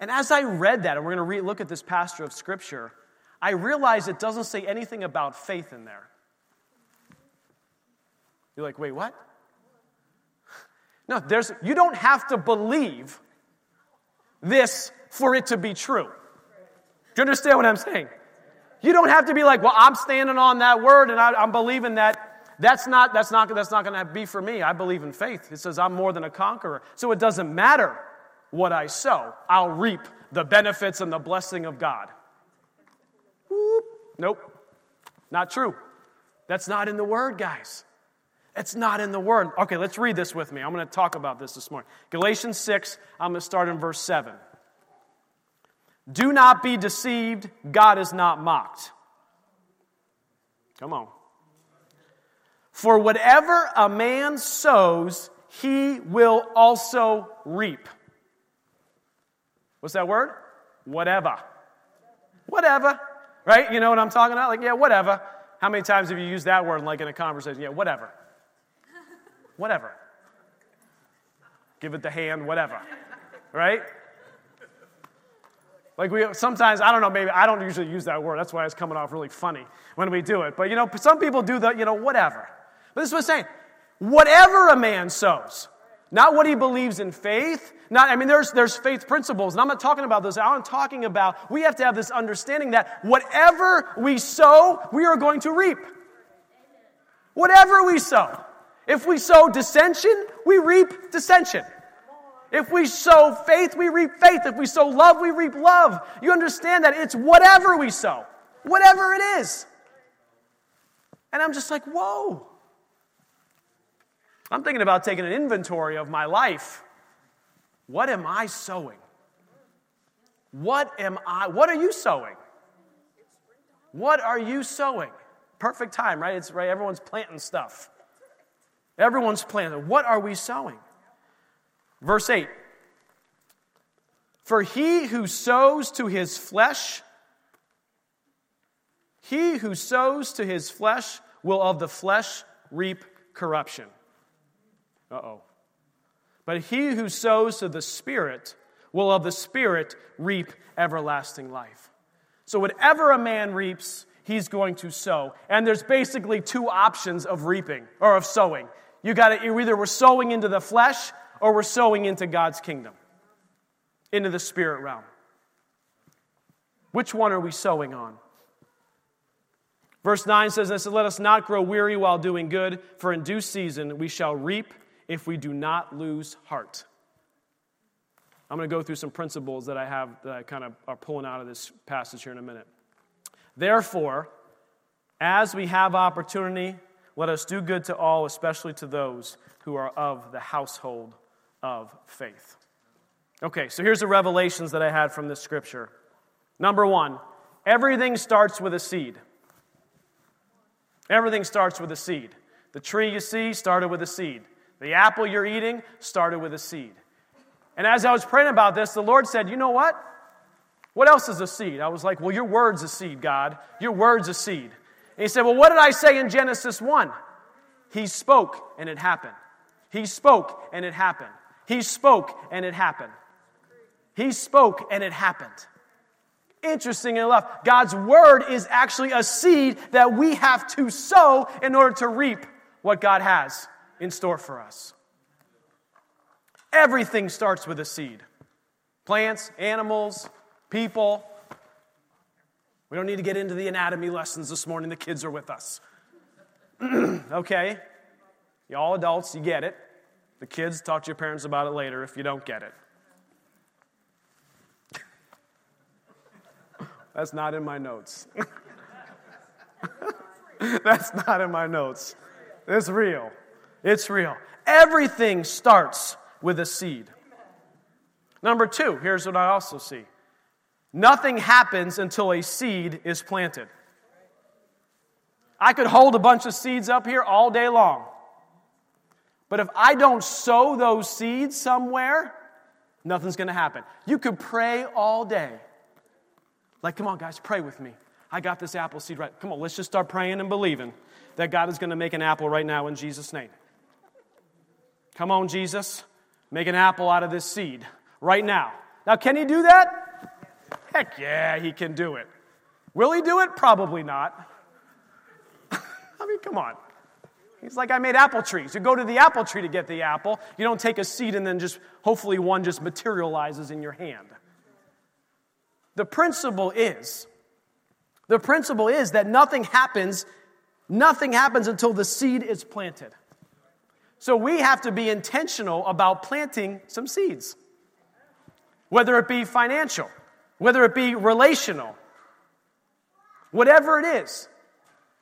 And as I read that, and we're going to look at this passage of Scripture, I realized it doesn't say anything about faith in there. You're like, wait, what? No, you don't have to believe this for it to be true. Do you understand what I'm saying? You don't have to be like, well, I'm standing on that word and I'm believing that. That's not going to be for me. I believe in faith. It says I'm more than a conqueror. So it doesn't matter what I sow. I'll reap the benefits and the blessing of God. Whoop. Nope. Not true. That's not in the Word, guys. It's not in the Word. Okay, let's read this with me. I'm going to talk about this morning. Galatians 6, I'm going to start in verse 7. Do not be deceived. God is not mocked. Come on. For whatever a man sows, he will also reap. What's that word? Whatever. Whatever. right? You know what I'm talking about? Like, yeah, whatever. How many times have you used that word like in a conversation? Yeah, whatever. Whatever. Give it the hand, whatever, right? Like we sometimes, I don't know, maybe I don't usually use that word. That's why it's coming off really funny when we do it. But, you know, some people do the, you know, whatever. But this is what I'm saying. Whatever a man sows, not what he believes in faith. Not, I mean, there's faith principles, and I'm not talking about those. I'm talking about we have to have this understanding that whatever we sow, we are going to reap. Whatever we sow. If we sow dissension, we reap dissension. If we sow faith, we reap faith. If we sow love, we reap love. You understand that it's whatever we sow, whatever it is. And I'm just like, whoa. I'm thinking about taking an inventory of my life. What am I sowing? What are you sowing? What are you sowing? Perfect time, right? It's right. Everyone's planting stuff. Everyone's planting. What are we sowing? Verse 8. For he who sows to his flesh will of the flesh reap corruption. Uh-oh. But he who sows to the Spirit will of the Spirit reap everlasting life. So whatever a man reaps, he's going to sow. And there's basically two options of reaping, or of sowing. Either we're sowing into the flesh, or we're sowing into God's kingdom, into the spirit realm. Which one are we sowing on? Verse 9 says this, let us not grow weary while doing good, for in due season we shall reap if we do not lose heart. I'm going to go through some principles that I have that I kind of are pulling out of this passage here in a minute. Therefore, as we have opportunity, let us do good to all, especially to those who are of the household of faith. Okay, so here's the revelations that I had from this scripture. Number one, everything starts with a seed. Everything starts with a seed. The tree you see started with a seed. The apple you're eating started with a seed. And as I was praying about this, the Lord said, you know what? What else is a seed? I was like, well, your word's a seed, God. Your word's a seed. And he said, well, what did I say in Genesis 1? He spoke, and it happened. He spoke, and it happened. He spoke, and it happened. He spoke, and it happened. Interesting enough, God's word is actually a seed that we have to sow in order to reap what God has in store for us. Everything starts with a seed. Plants, animals, people. We don't need to get into the anatomy lessons this morning. The kids are with us. Okay? Y'all adults, you get it. The kids, talk to your parents about it later if you don't get it. That's not in my notes. That's not in my notes. It's real. It's real. Everything starts with a seed. Number two, here's what I also see. Nothing happens until a seed is planted. I could hold a bunch of seeds up here all day long. But if I don't sow those seeds somewhere, nothing's going to happen. You could pray all day. Like, come on, guys, pray with me. I got this apple seed right. Come on, let's just start praying and believing that God is going to make an apple right now in Jesus' name. Come on, Jesus, make an apple out of this seed right now. Now, can he do that? Heck yeah, he can do it. Will he do it? Probably not. I mean, come on. He's like, I made apple trees. You go to the apple tree to get the apple. You don't take a seed and then just, hopefully one just materializes in your hand. The principle is that nothing happens until the seed is planted. So we have to be intentional about planting some seeds. Whether it be financial, whether it be relational, whatever it is.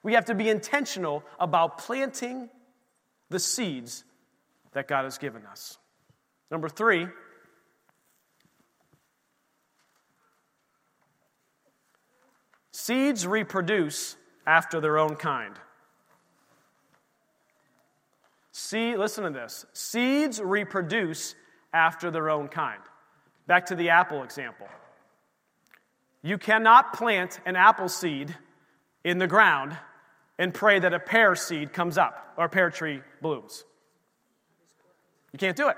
We have to be intentional about planting the seeds that God has given us. Number three, seeds reproduce after their own kind. Listen to this. Seeds reproduce after their own kind. Back to the apple example. You cannot plant an apple seed in the ground and pray that a pear seed comes up or a pear tree blooms. You can't do it.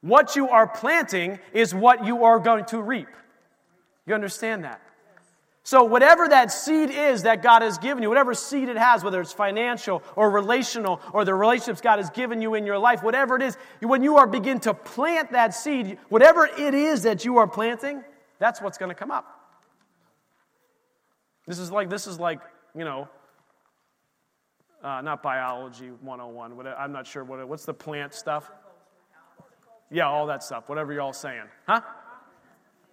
What you are planting is what you are going to reap. You understand that? So whatever that seed is that God has given you, whatever seed it has, whether it's financial or relational or the relationships God has given you in your life, whatever it is, when you are begin to plant that seed, whatever it is that you are planting, that's what's going to come up. This is like not biology 101. I'm not sure what's the plant stuff. Yeah, all that stuff, whatever you're all saying. Huh?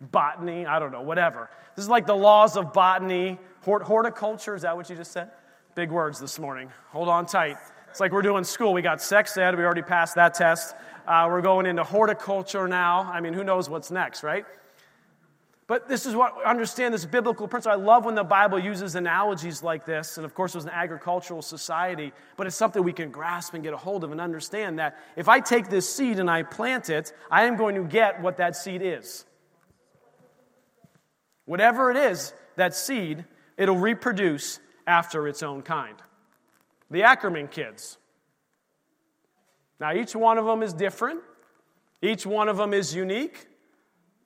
Botany, I don't know, whatever. This is like the laws of botany. Horticulture, is that what you just said? Big words this morning. Hold on tight. It's like we're doing school. We got sex ed. We already passed that test. We're going into horticulture now. I mean, who knows what's next, right? But this is what, understand this biblical principle. I love when the Bible uses analogies like this, and of course it was an agricultural society, but it's something we can grasp and get a hold of and understand that if I take this seed and I plant it, I am going to get what that seed is. Whatever it is, that seed, it'll reproduce after its own kind. The Ackerman kids. Now each one of them is different. Each one of them is unique,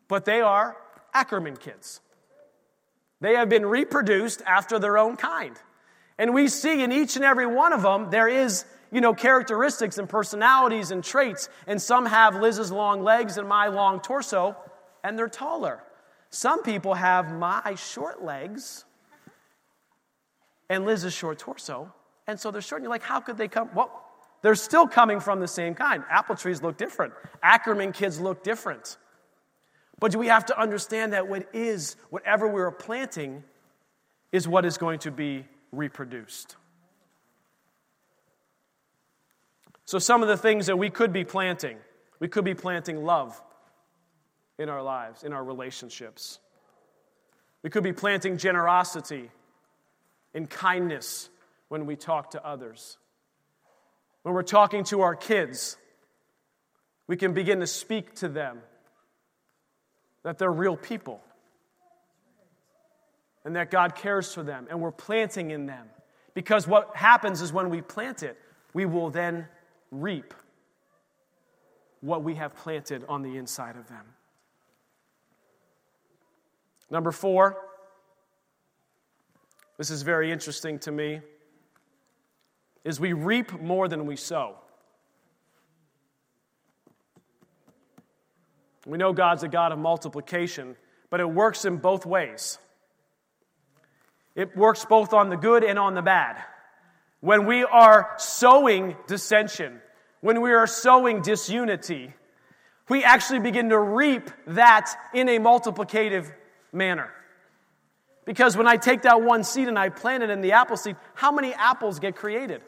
but they are Ackerman kids. They have been reproduced after their own kind. And we see in each and every one of them, there is, characteristics and personalities and traits. And some have Liz's long legs and my long torso, and they're taller. Some people have my short legs and Liz's short torso, and so they're short. And you're like, how could they come? Well, they're still coming from the same kind. Apple trees look different. Ackerman kids look different. But we have to understand that whatever we are planting is what is going to be reproduced. So some of the things that we could be planting love in our lives, in our relationships. We could be planting generosity and kindness when we talk to others. When we're talking to our kids, we can begin to speak to them that they're real people and that God cares for them and we're planting in them. Because what happens is when we plant it, we will then reap what we have planted on the inside of them. Number 4, this is very interesting to me, is we reap more than we sow. We know God's a God of multiplication, but it works in both ways. It works both on the good and on the bad. When we are sowing dissension, when we are sowing disunity, we actually begin to reap that in a multiplicative manner. Because when I take that one seed and I plant it in the apple seed, how many apples get created?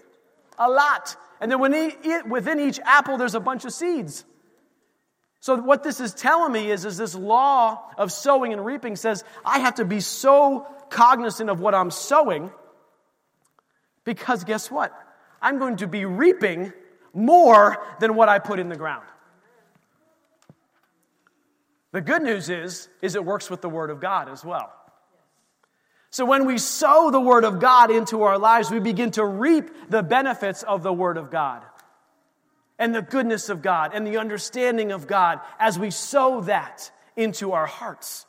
A lot. And then within each apple, there's a bunch of seeds. So what this is telling me is this law of sowing and reaping says I have to be so cognizant of what I'm sowing because guess what? I'm going to be reaping more than what I put in the ground. The good news is it works with the Word of God as well. So when we sow the Word of God into our lives, we begin to reap the benefits of the Word of God. And the goodness of God and the understanding of God as we sow that into our hearts.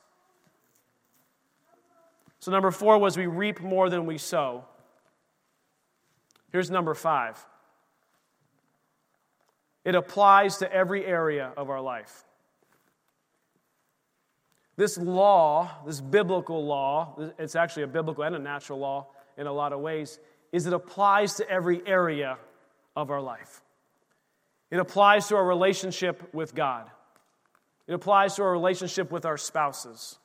So number 4 was we reap more than we sow. Here's number 5. It applies to every area of our life. This law, this biblical law, it's actually a biblical and a natural law in a lot of ways, is it applies to every area of our life. It applies to our relationship with God. It applies to our relationship with our spouses.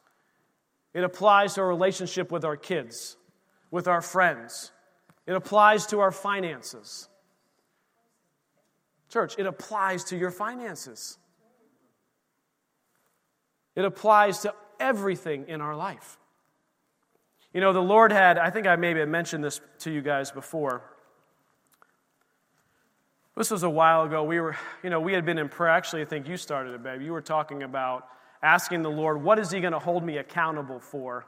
It applies to our relationship with our kids, with our friends. It applies to our finances. Church, it applies to your finances. It applies to everything in our life. The Lord had, I think I maybe had mentioned this to you guys before. This was a while ago. We had been in prayer. Actually, I think you started it, babe. You were talking about asking the Lord, what is he going to hold me accountable for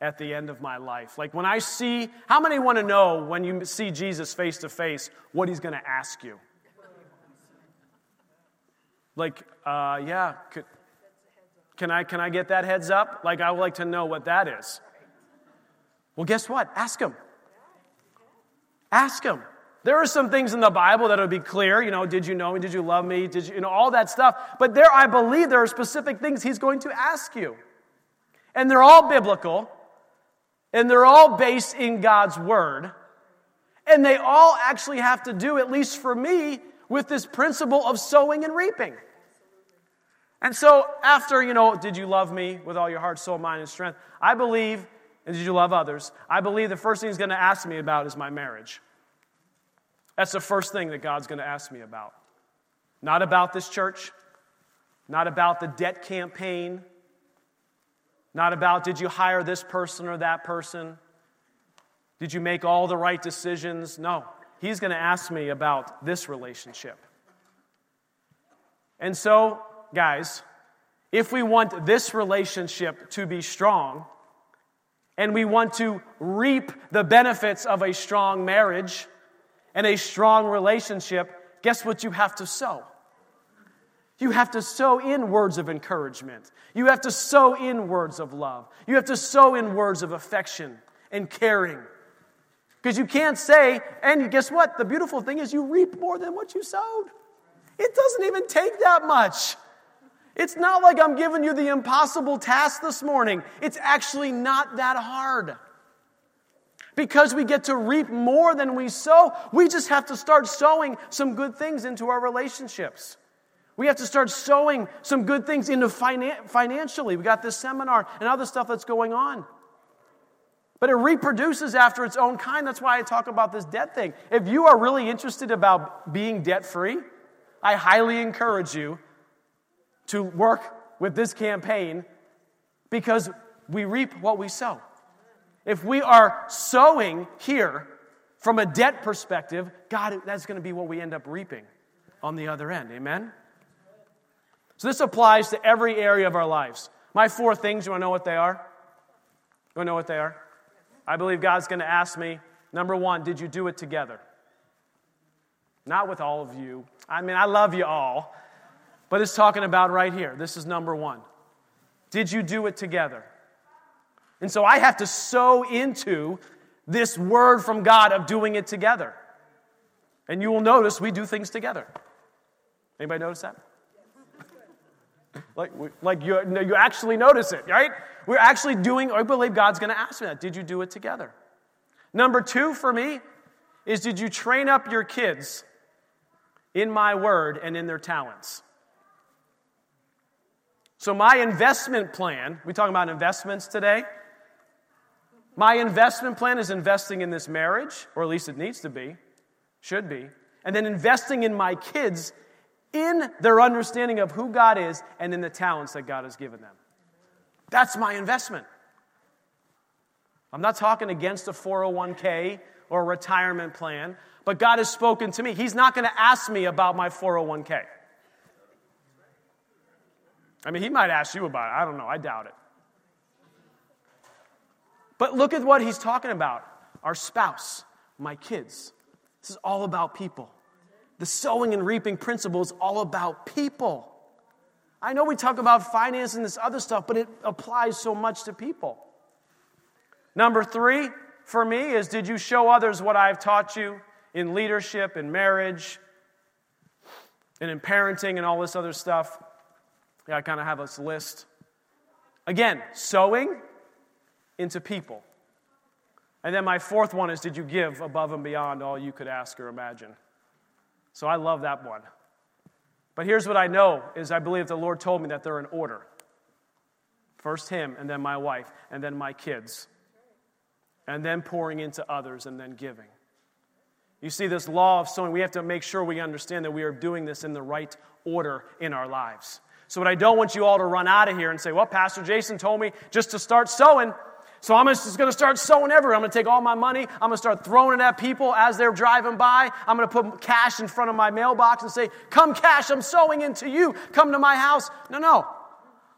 at the end of my life? Like when I see, how many want to know when you see Jesus face to face what he's going to ask you? Like, yeah, can I get that heads up? Like I would like to know what that is. Well, guess what? Ask him. Ask him. There are some things in the Bible that would be clear. You know, did you know me? Did you love me? Did you, all that stuff. But there, I believe there are specific things he's going to ask you. And they're all biblical. And they're all based in God's word. And they all actually have to do, at least for me, with this principle of sowing and reaping. And so after, did you love me with all your heart, soul, mind, and strength? I believe, and did you love others? I believe the first thing he's going to ask me about is my marriage. That's the first thing that God's going to ask me about. Not about this church. Not about the debt campaign. Not about did you hire this person or that person. Did you make all the right decisions? No. He's going to ask me about this relationship. And so, guys, if we want this relationship to be strong, and we want to reap the benefits of a strong marriage, and a strong relationship, guess what you have to sow? You have to sow in words of encouragement. You have to sow in words of love. You have to sow in words of affection and caring. Because you can't say, and guess what? The beautiful thing is you reap more than what you sowed. It doesn't even take that much. It's not like I'm giving you the impossible task this morning. It's actually not that hard. Because we get to reap more than we sow, we just have to start sowing some good things into our relationships. We have to start sowing some good things into financially. We got this seminar and other stuff that's going on. But it reproduces after its own kind. That's why I talk about this debt thing. If you are really interested about being debt-free, I highly encourage you to work with this campaign because we reap what we sow. If we are sowing here from a debt perspective, God, that's going to be what we end up reaping on the other end. Amen? So this applies to every area of our lives. My four things, you want to know what they are? You want to know what they are? I believe God's going to ask me, number one, did you do it together? Not with all of you. I mean, I love you all. But it's talking about right here. This is number one. Did you do it together? And so I have to sow into this word from God of doing it together. And you will notice we do things together. Anybody notice that? You actually notice it, right? We're actually doing, I believe God's going to ask me that. Did you do it together? Number two for me is did you train up your kids in my word and in their talents? So my investment plan, we're talking about investments today. My investment plan is investing in this marriage, or at least it needs to be, should be, and then investing in my kids in their understanding of who God is and in the talents that God has given them. That's my investment. I'm not talking against a 401k or a retirement plan, but God has spoken to me. He's not going to ask me about my 401k. I mean, he might ask you about it. I don't know. I doubt it. But look at what he's talking about. Our spouse, my kids. This is all about people. The sowing and reaping principle is all about people. I know we talk about finance and this other stuff, but it applies so much to people. Number three for me is, did you show others what I've taught you in leadership, in marriage, and in parenting and all this other stuff? Yeah, I kind of have this list. Again, sowing into people. And then my fourth one is, did you give above and beyond all you could ask or imagine? So I love that one. But here's what I know is I believe the Lord told me that they're in order. First him, and then my wife, and then my kids. And then pouring into others, and then giving. You see, this law of sowing, we have to make sure we understand that we are doing this in the right order in our lives. So what I don't want you all to run out of here and say, well, Pastor Jason told me just to start sowing, so I'm just going to start sowing everywhere. I'm going to take all my money. I'm going to start throwing it at people as they're driving by. I'm going to put cash in front of my mailbox and say, come cash, I'm sowing into you. Come to my house. No.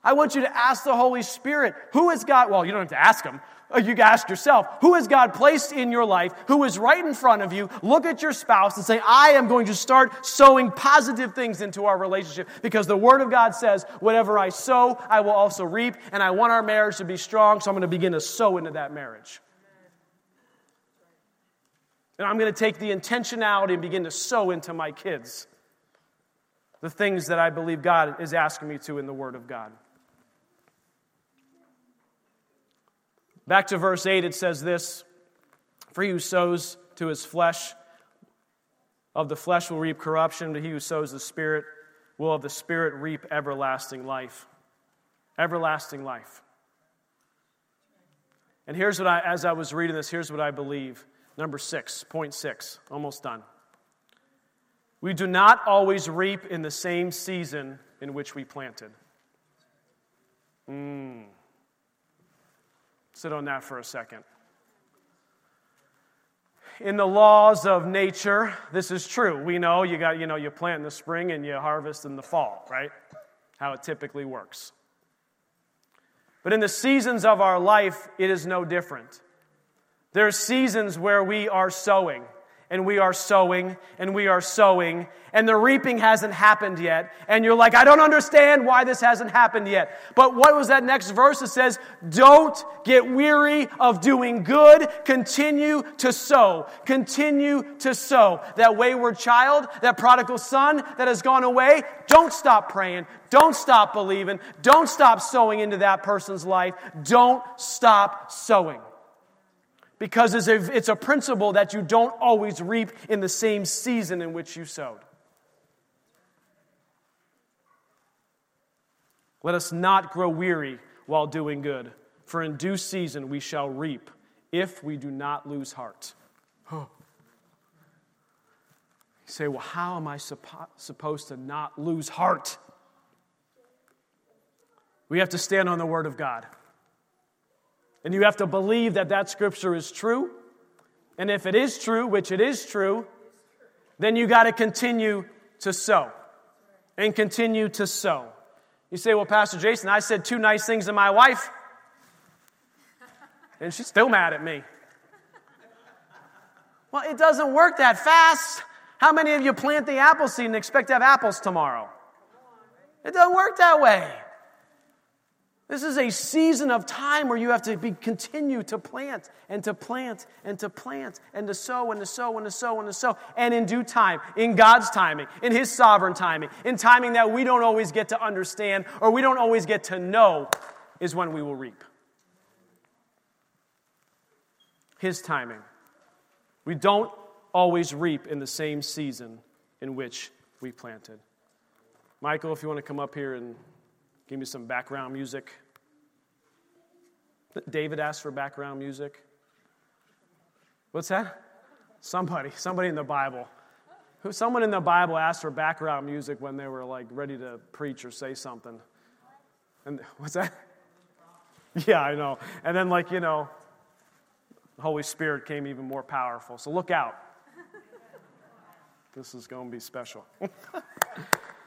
I want you to ask the Holy Spirit, who is God? Well, you don't have to ask him. You can ask yourself, who has God placed in your life, who is right in front of you? Look at your spouse and say, I am going to start sowing positive things into our relationship, because the Word of God says, whatever I sow, I will also reap, and I want our marriage to be strong, so I'm going to begin to sow into that marriage. And I'm going to take the intentionality and begin to sow into my kids the things that I believe God is asking me to in the Word of God. Back to verse 8, it says this: for he who sows to his flesh, of the flesh will reap corruption, but he who sows the Spirit will of the Spirit reap everlasting life. Everlasting life. And here's what I, as I was reading this, here's what I believe. Number 6, point 6, almost done. We do not always reap in the same season in which we planted. Sit on that for a second. In the laws of nature, this is true. We know you plant in the spring and you harvest in the fall, right? How it typically works. But in the seasons of our life, it is no different. There are seasons where we are sowing, and we are sowing, and we are sowing, and the reaping hasn't happened yet. And you're like, I don't understand why this hasn't happened yet. But what was that next verse that says, don't get weary of doing good. Continue to sow. Continue to sow. That wayward child, that prodigal son that has gone away, don't stop praying. Don't stop believing. Don't stop sowing into that person's life. Don't stop sowing. Because it's a principle that you don't always reap in the same season in which you sowed. Let us not grow weary while doing good, for in due season we shall reap, if we do not lose heart. Oh. You say, well, how am I supposed to not lose heart? We have to stand on the Word of God. And you have to believe that that scripture is true. And if it is true, which it is true, then you got to continue to sow. And continue to sow. You say, well, Pastor Jason, I said 2 nice things to my wife, and she's still mad at me. Well, it doesn't work that fast. How many of you plant the apple seed and expect to have apples tomorrow? It doesn't work that way. This is a season of time where you have to continue to plant and to plant and to plant and to sow and to sow and to sow and to sow. And in due time, in God's timing, in His sovereign timing, in timing that we don't always get to understand or we don't always get to know, is when we will reap. His timing. We don't always reap in the same season in which we planted. Michael, if you want to come up here and give me some background music. David asked for background music. What's that? Somebody in the Bible. Someone in the Bible asked for background music when they were like ready to preach or say something. And what's that? Yeah, I know. And then the Holy Spirit came even more powerful. So look out. This is going to be special.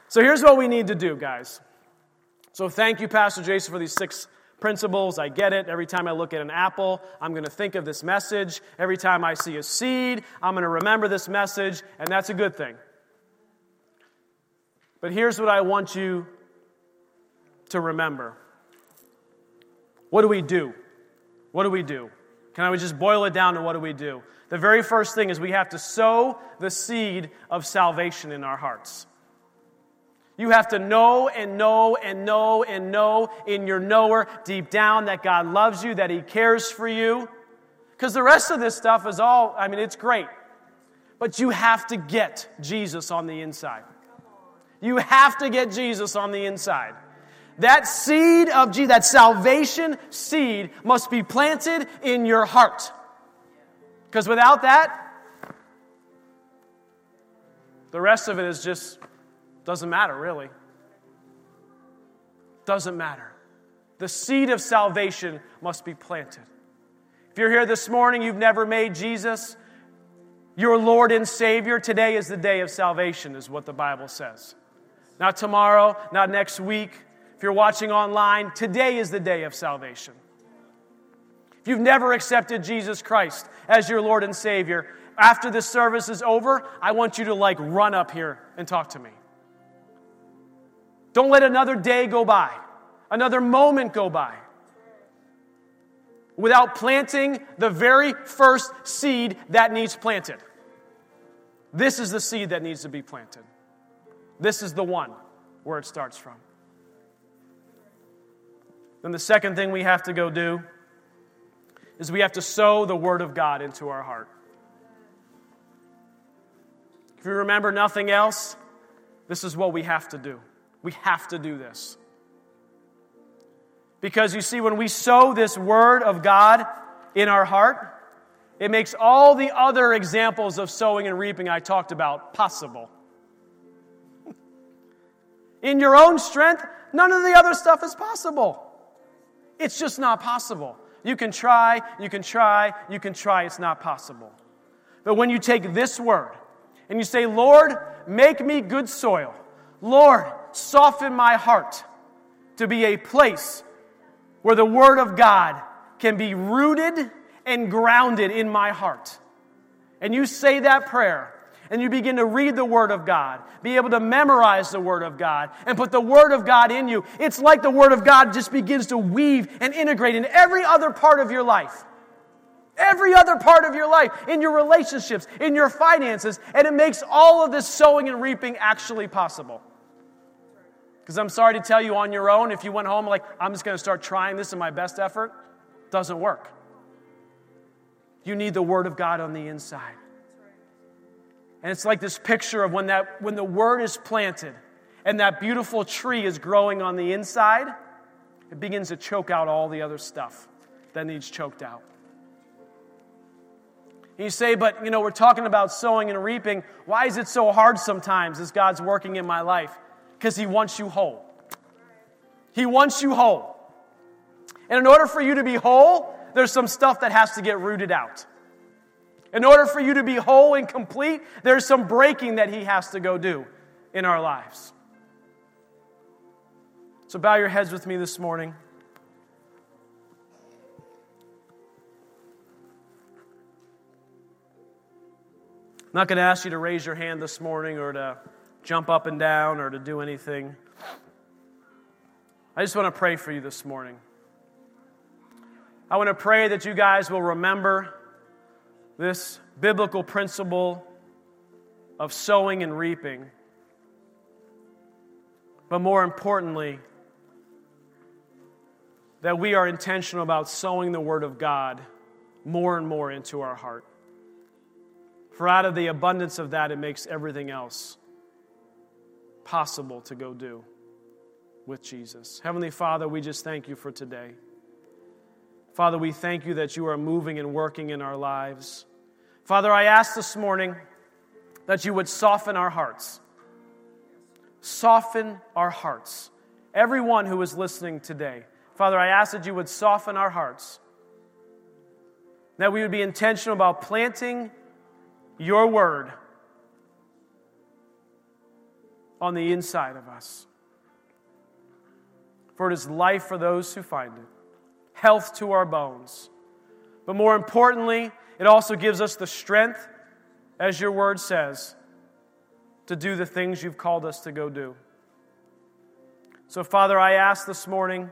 So here's what we need to do, guys. So thank you, Pastor Jason, for these 6 principles. I get it. Every time I look at an apple, I'm going to think of this message. Every time I see a seed, I'm going to remember this message, and that's a good thing. But here's what I want you to remember. What do we do? What do we do? Can I just boil it down to what do we do? The very first thing is we have to sow the seed of salvation in our hearts. You have to know and know and know and know in your knower deep down that God loves you, that He cares for you. Because the rest of this stuff is all, it's great. But you have to get Jesus on the inside. You have to get Jesus on the inside. That seed of Jesus, that salvation seed, must be planted in your heart. Because without that, the rest of it is just... doesn't matter, really. Doesn't matter. The seed of salvation must be planted. If you're here this morning, you've never made Jesus your Lord and Savior, today is the day of salvation, is what the Bible says. Not tomorrow, not next week, If you're watching online, today is the day of salvation. If you've never accepted Jesus Christ as your Lord and Savior, after this service is over, I want you to run up here and talk to me. Don't let another day go by, another moment go by, without planting the very first seed that needs planted. This is the seed that needs to be planted. This is the one where it starts from. Then the second thing we have to go do is we have to sow the Word of God into our heart. If you remember nothing else, this is what we have to do. We have to do this. Because you see, when we sow this Word of God in our heart, it makes all the other examples of sowing and reaping I talked about possible. In your own strength, none of the other stuff is possible. It's just not possible. You can try, you can try, you can try. It's not possible. But when you take this word and you say, Lord, make me good soil. Lord, soften my heart to be a place where the Word of God can be rooted and grounded in my heart. And you say that prayer, and you begin to read the Word of God, be able to memorize the Word of God, and put the Word of God in you. It's like the Word of God just begins to weave and integrate in every other part of your life. Every other part of your life, in your relationships, in your finances, and it makes all of this sowing and reaping actually possible. Because I'm sorry to tell you, on your own, if you went home I'm just going to start trying this in my best effort, doesn't work. You need the Word of God on the inside. And it's like this picture of when the Word is planted and that beautiful tree is growing on the inside, it begins to choke out all the other stuff that needs choked out. And you say, but, we're talking about sowing and reaping. Why is it so hard sometimes as God's working in my life? Because He wants you whole. He wants you whole. And in order for you to be whole, there's some stuff that has to get rooted out. In order for you to be whole and complete, there's some breaking that He has to go do in our lives. So bow your heads with me this morning. I'm not going to ask you to raise your hand this morning or to jump up and down or to do anything. I just want to pray for you this morning. I want to pray that you guys will remember this biblical principle of sowing and reaping. But more importantly, that we are intentional about sowing the Word of God more and more into our heart. For out of the abundance of that, it makes everything else possible to go do with Jesus. Heavenly Father, we just thank you for today. Father, we thank you that you are moving and working in our lives. Father, I ask this morning that you would soften our hearts. Soften our hearts. Everyone who is listening today, Father, I ask that you would soften our hearts, that we would be intentional about planting your word on the inside of us. For it is life for those who find it, health to our bones. But more importantly, it also gives us the strength, as your word says, to do the things you've called us to go do. So, Father, I ask this morning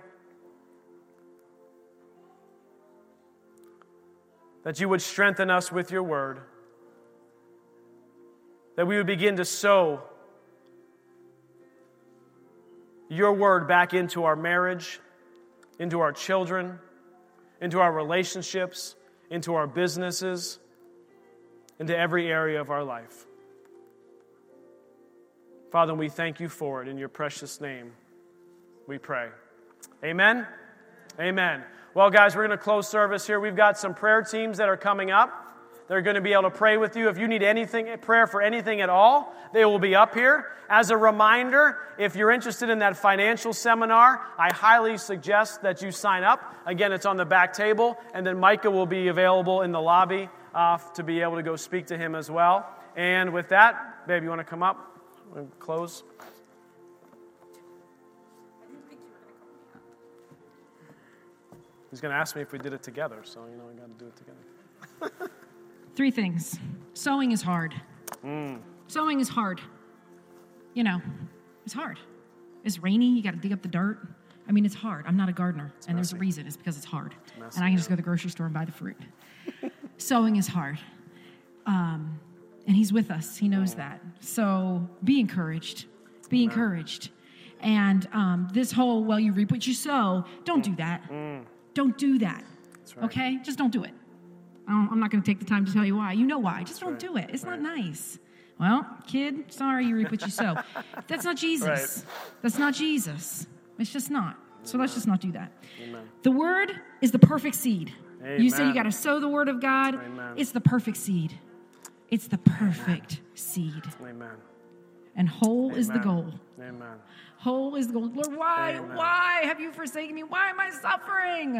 that you would strengthen us with your word, that we would begin to sow your word back into our marriage, into our children, into our relationships, into our businesses, into every area of our life. Father, we thank you for it. In your precious name, we pray. Amen? Amen. Well, guys, we're going to close service here. We've got some prayer teams that are coming up. They're going to be able to pray with you. If you need anything, prayer for anything at all, they will be up here. As a reminder, if you're interested in that financial seminar, I highly suggest that you sign up. Again, it's on the back table, and then Micah will be available in the lobby to be able to go speak to him as well. And with that, babe, you want to come up and close? He's going to ask me if we did it together, so, you know, we got to do it together. 3 things. Sewing is hard. Sewing is hard. You know, it's hard. It's rainy. You got to dig up the dirt. I mean, it's hard. I'm not a gardener, and there's a reason. It's because it's hard. It's messy, and I can just go to the grocery store and buy the fruit. Sewing is hard. And he's with us. He knows that. So be encouraged. Be encouraged. And this whole, well, you reap what you sow, don't do that. Don't do that. That's right. Okay? Just don't do it. I'm not going to take the time to tell you why. You know why. Just don't do it. It's not nice. Well, kid, sorry, you reap what you sow. That's not Jesus. Right. That's not Jesus. It's just not. So let's just not do that. Amen. The word is the perfect seed. Amen. You say you got to sow the word of God. Amen. It's the perfect seed. It's the perfect seed. Amen. And whole is the goal. Amen. Whole is the goal. Lord, why? Amen. Why have you forsaken me? Why am I suffering?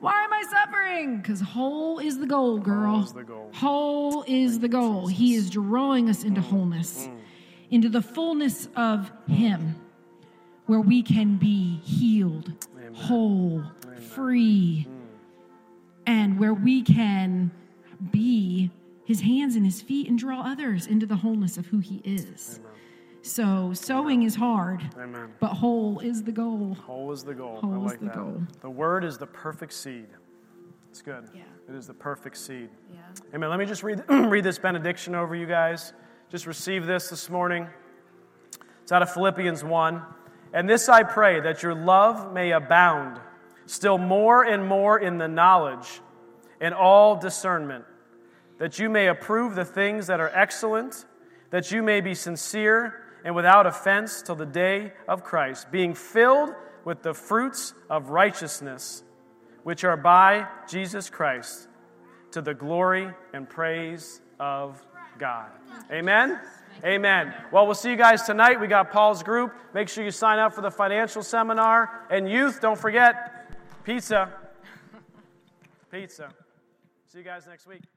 Why am I suffering? Because whole is the goal, girl. Whole is the goal. Whole is the goal. He is drawing us into wholeness, into the fullness of Him, where we can be healed, whole, free, and where we can be His hands and His feet and draw others into the wholeness of who He is. Amen. So sowing is hard, but whole is the goal. Whole is the goal. Whole I like is the that. Goal. The word is the perfect seed. It's good. Yeah. It is the perfect seed. Yeah. Amen. Let me just read this benediction over you guys. Just receive this morning. It's out of Philippians 1. And this I pray, that your love may abound still more and more in the knowledge and all discernment, that you may approve the things that are excellent, that you may be sincere and without offense till the day of Christ, being filled with the fruits of righteousness, which are by Jesus Christ, to the glory and praise of God. Amen? Amen. Well, we'll see you guys tonight. We got Paul's group. Make sure you sign up for the financial seminar. And youth, don't forget, pizza. Pizza. See you guys next week.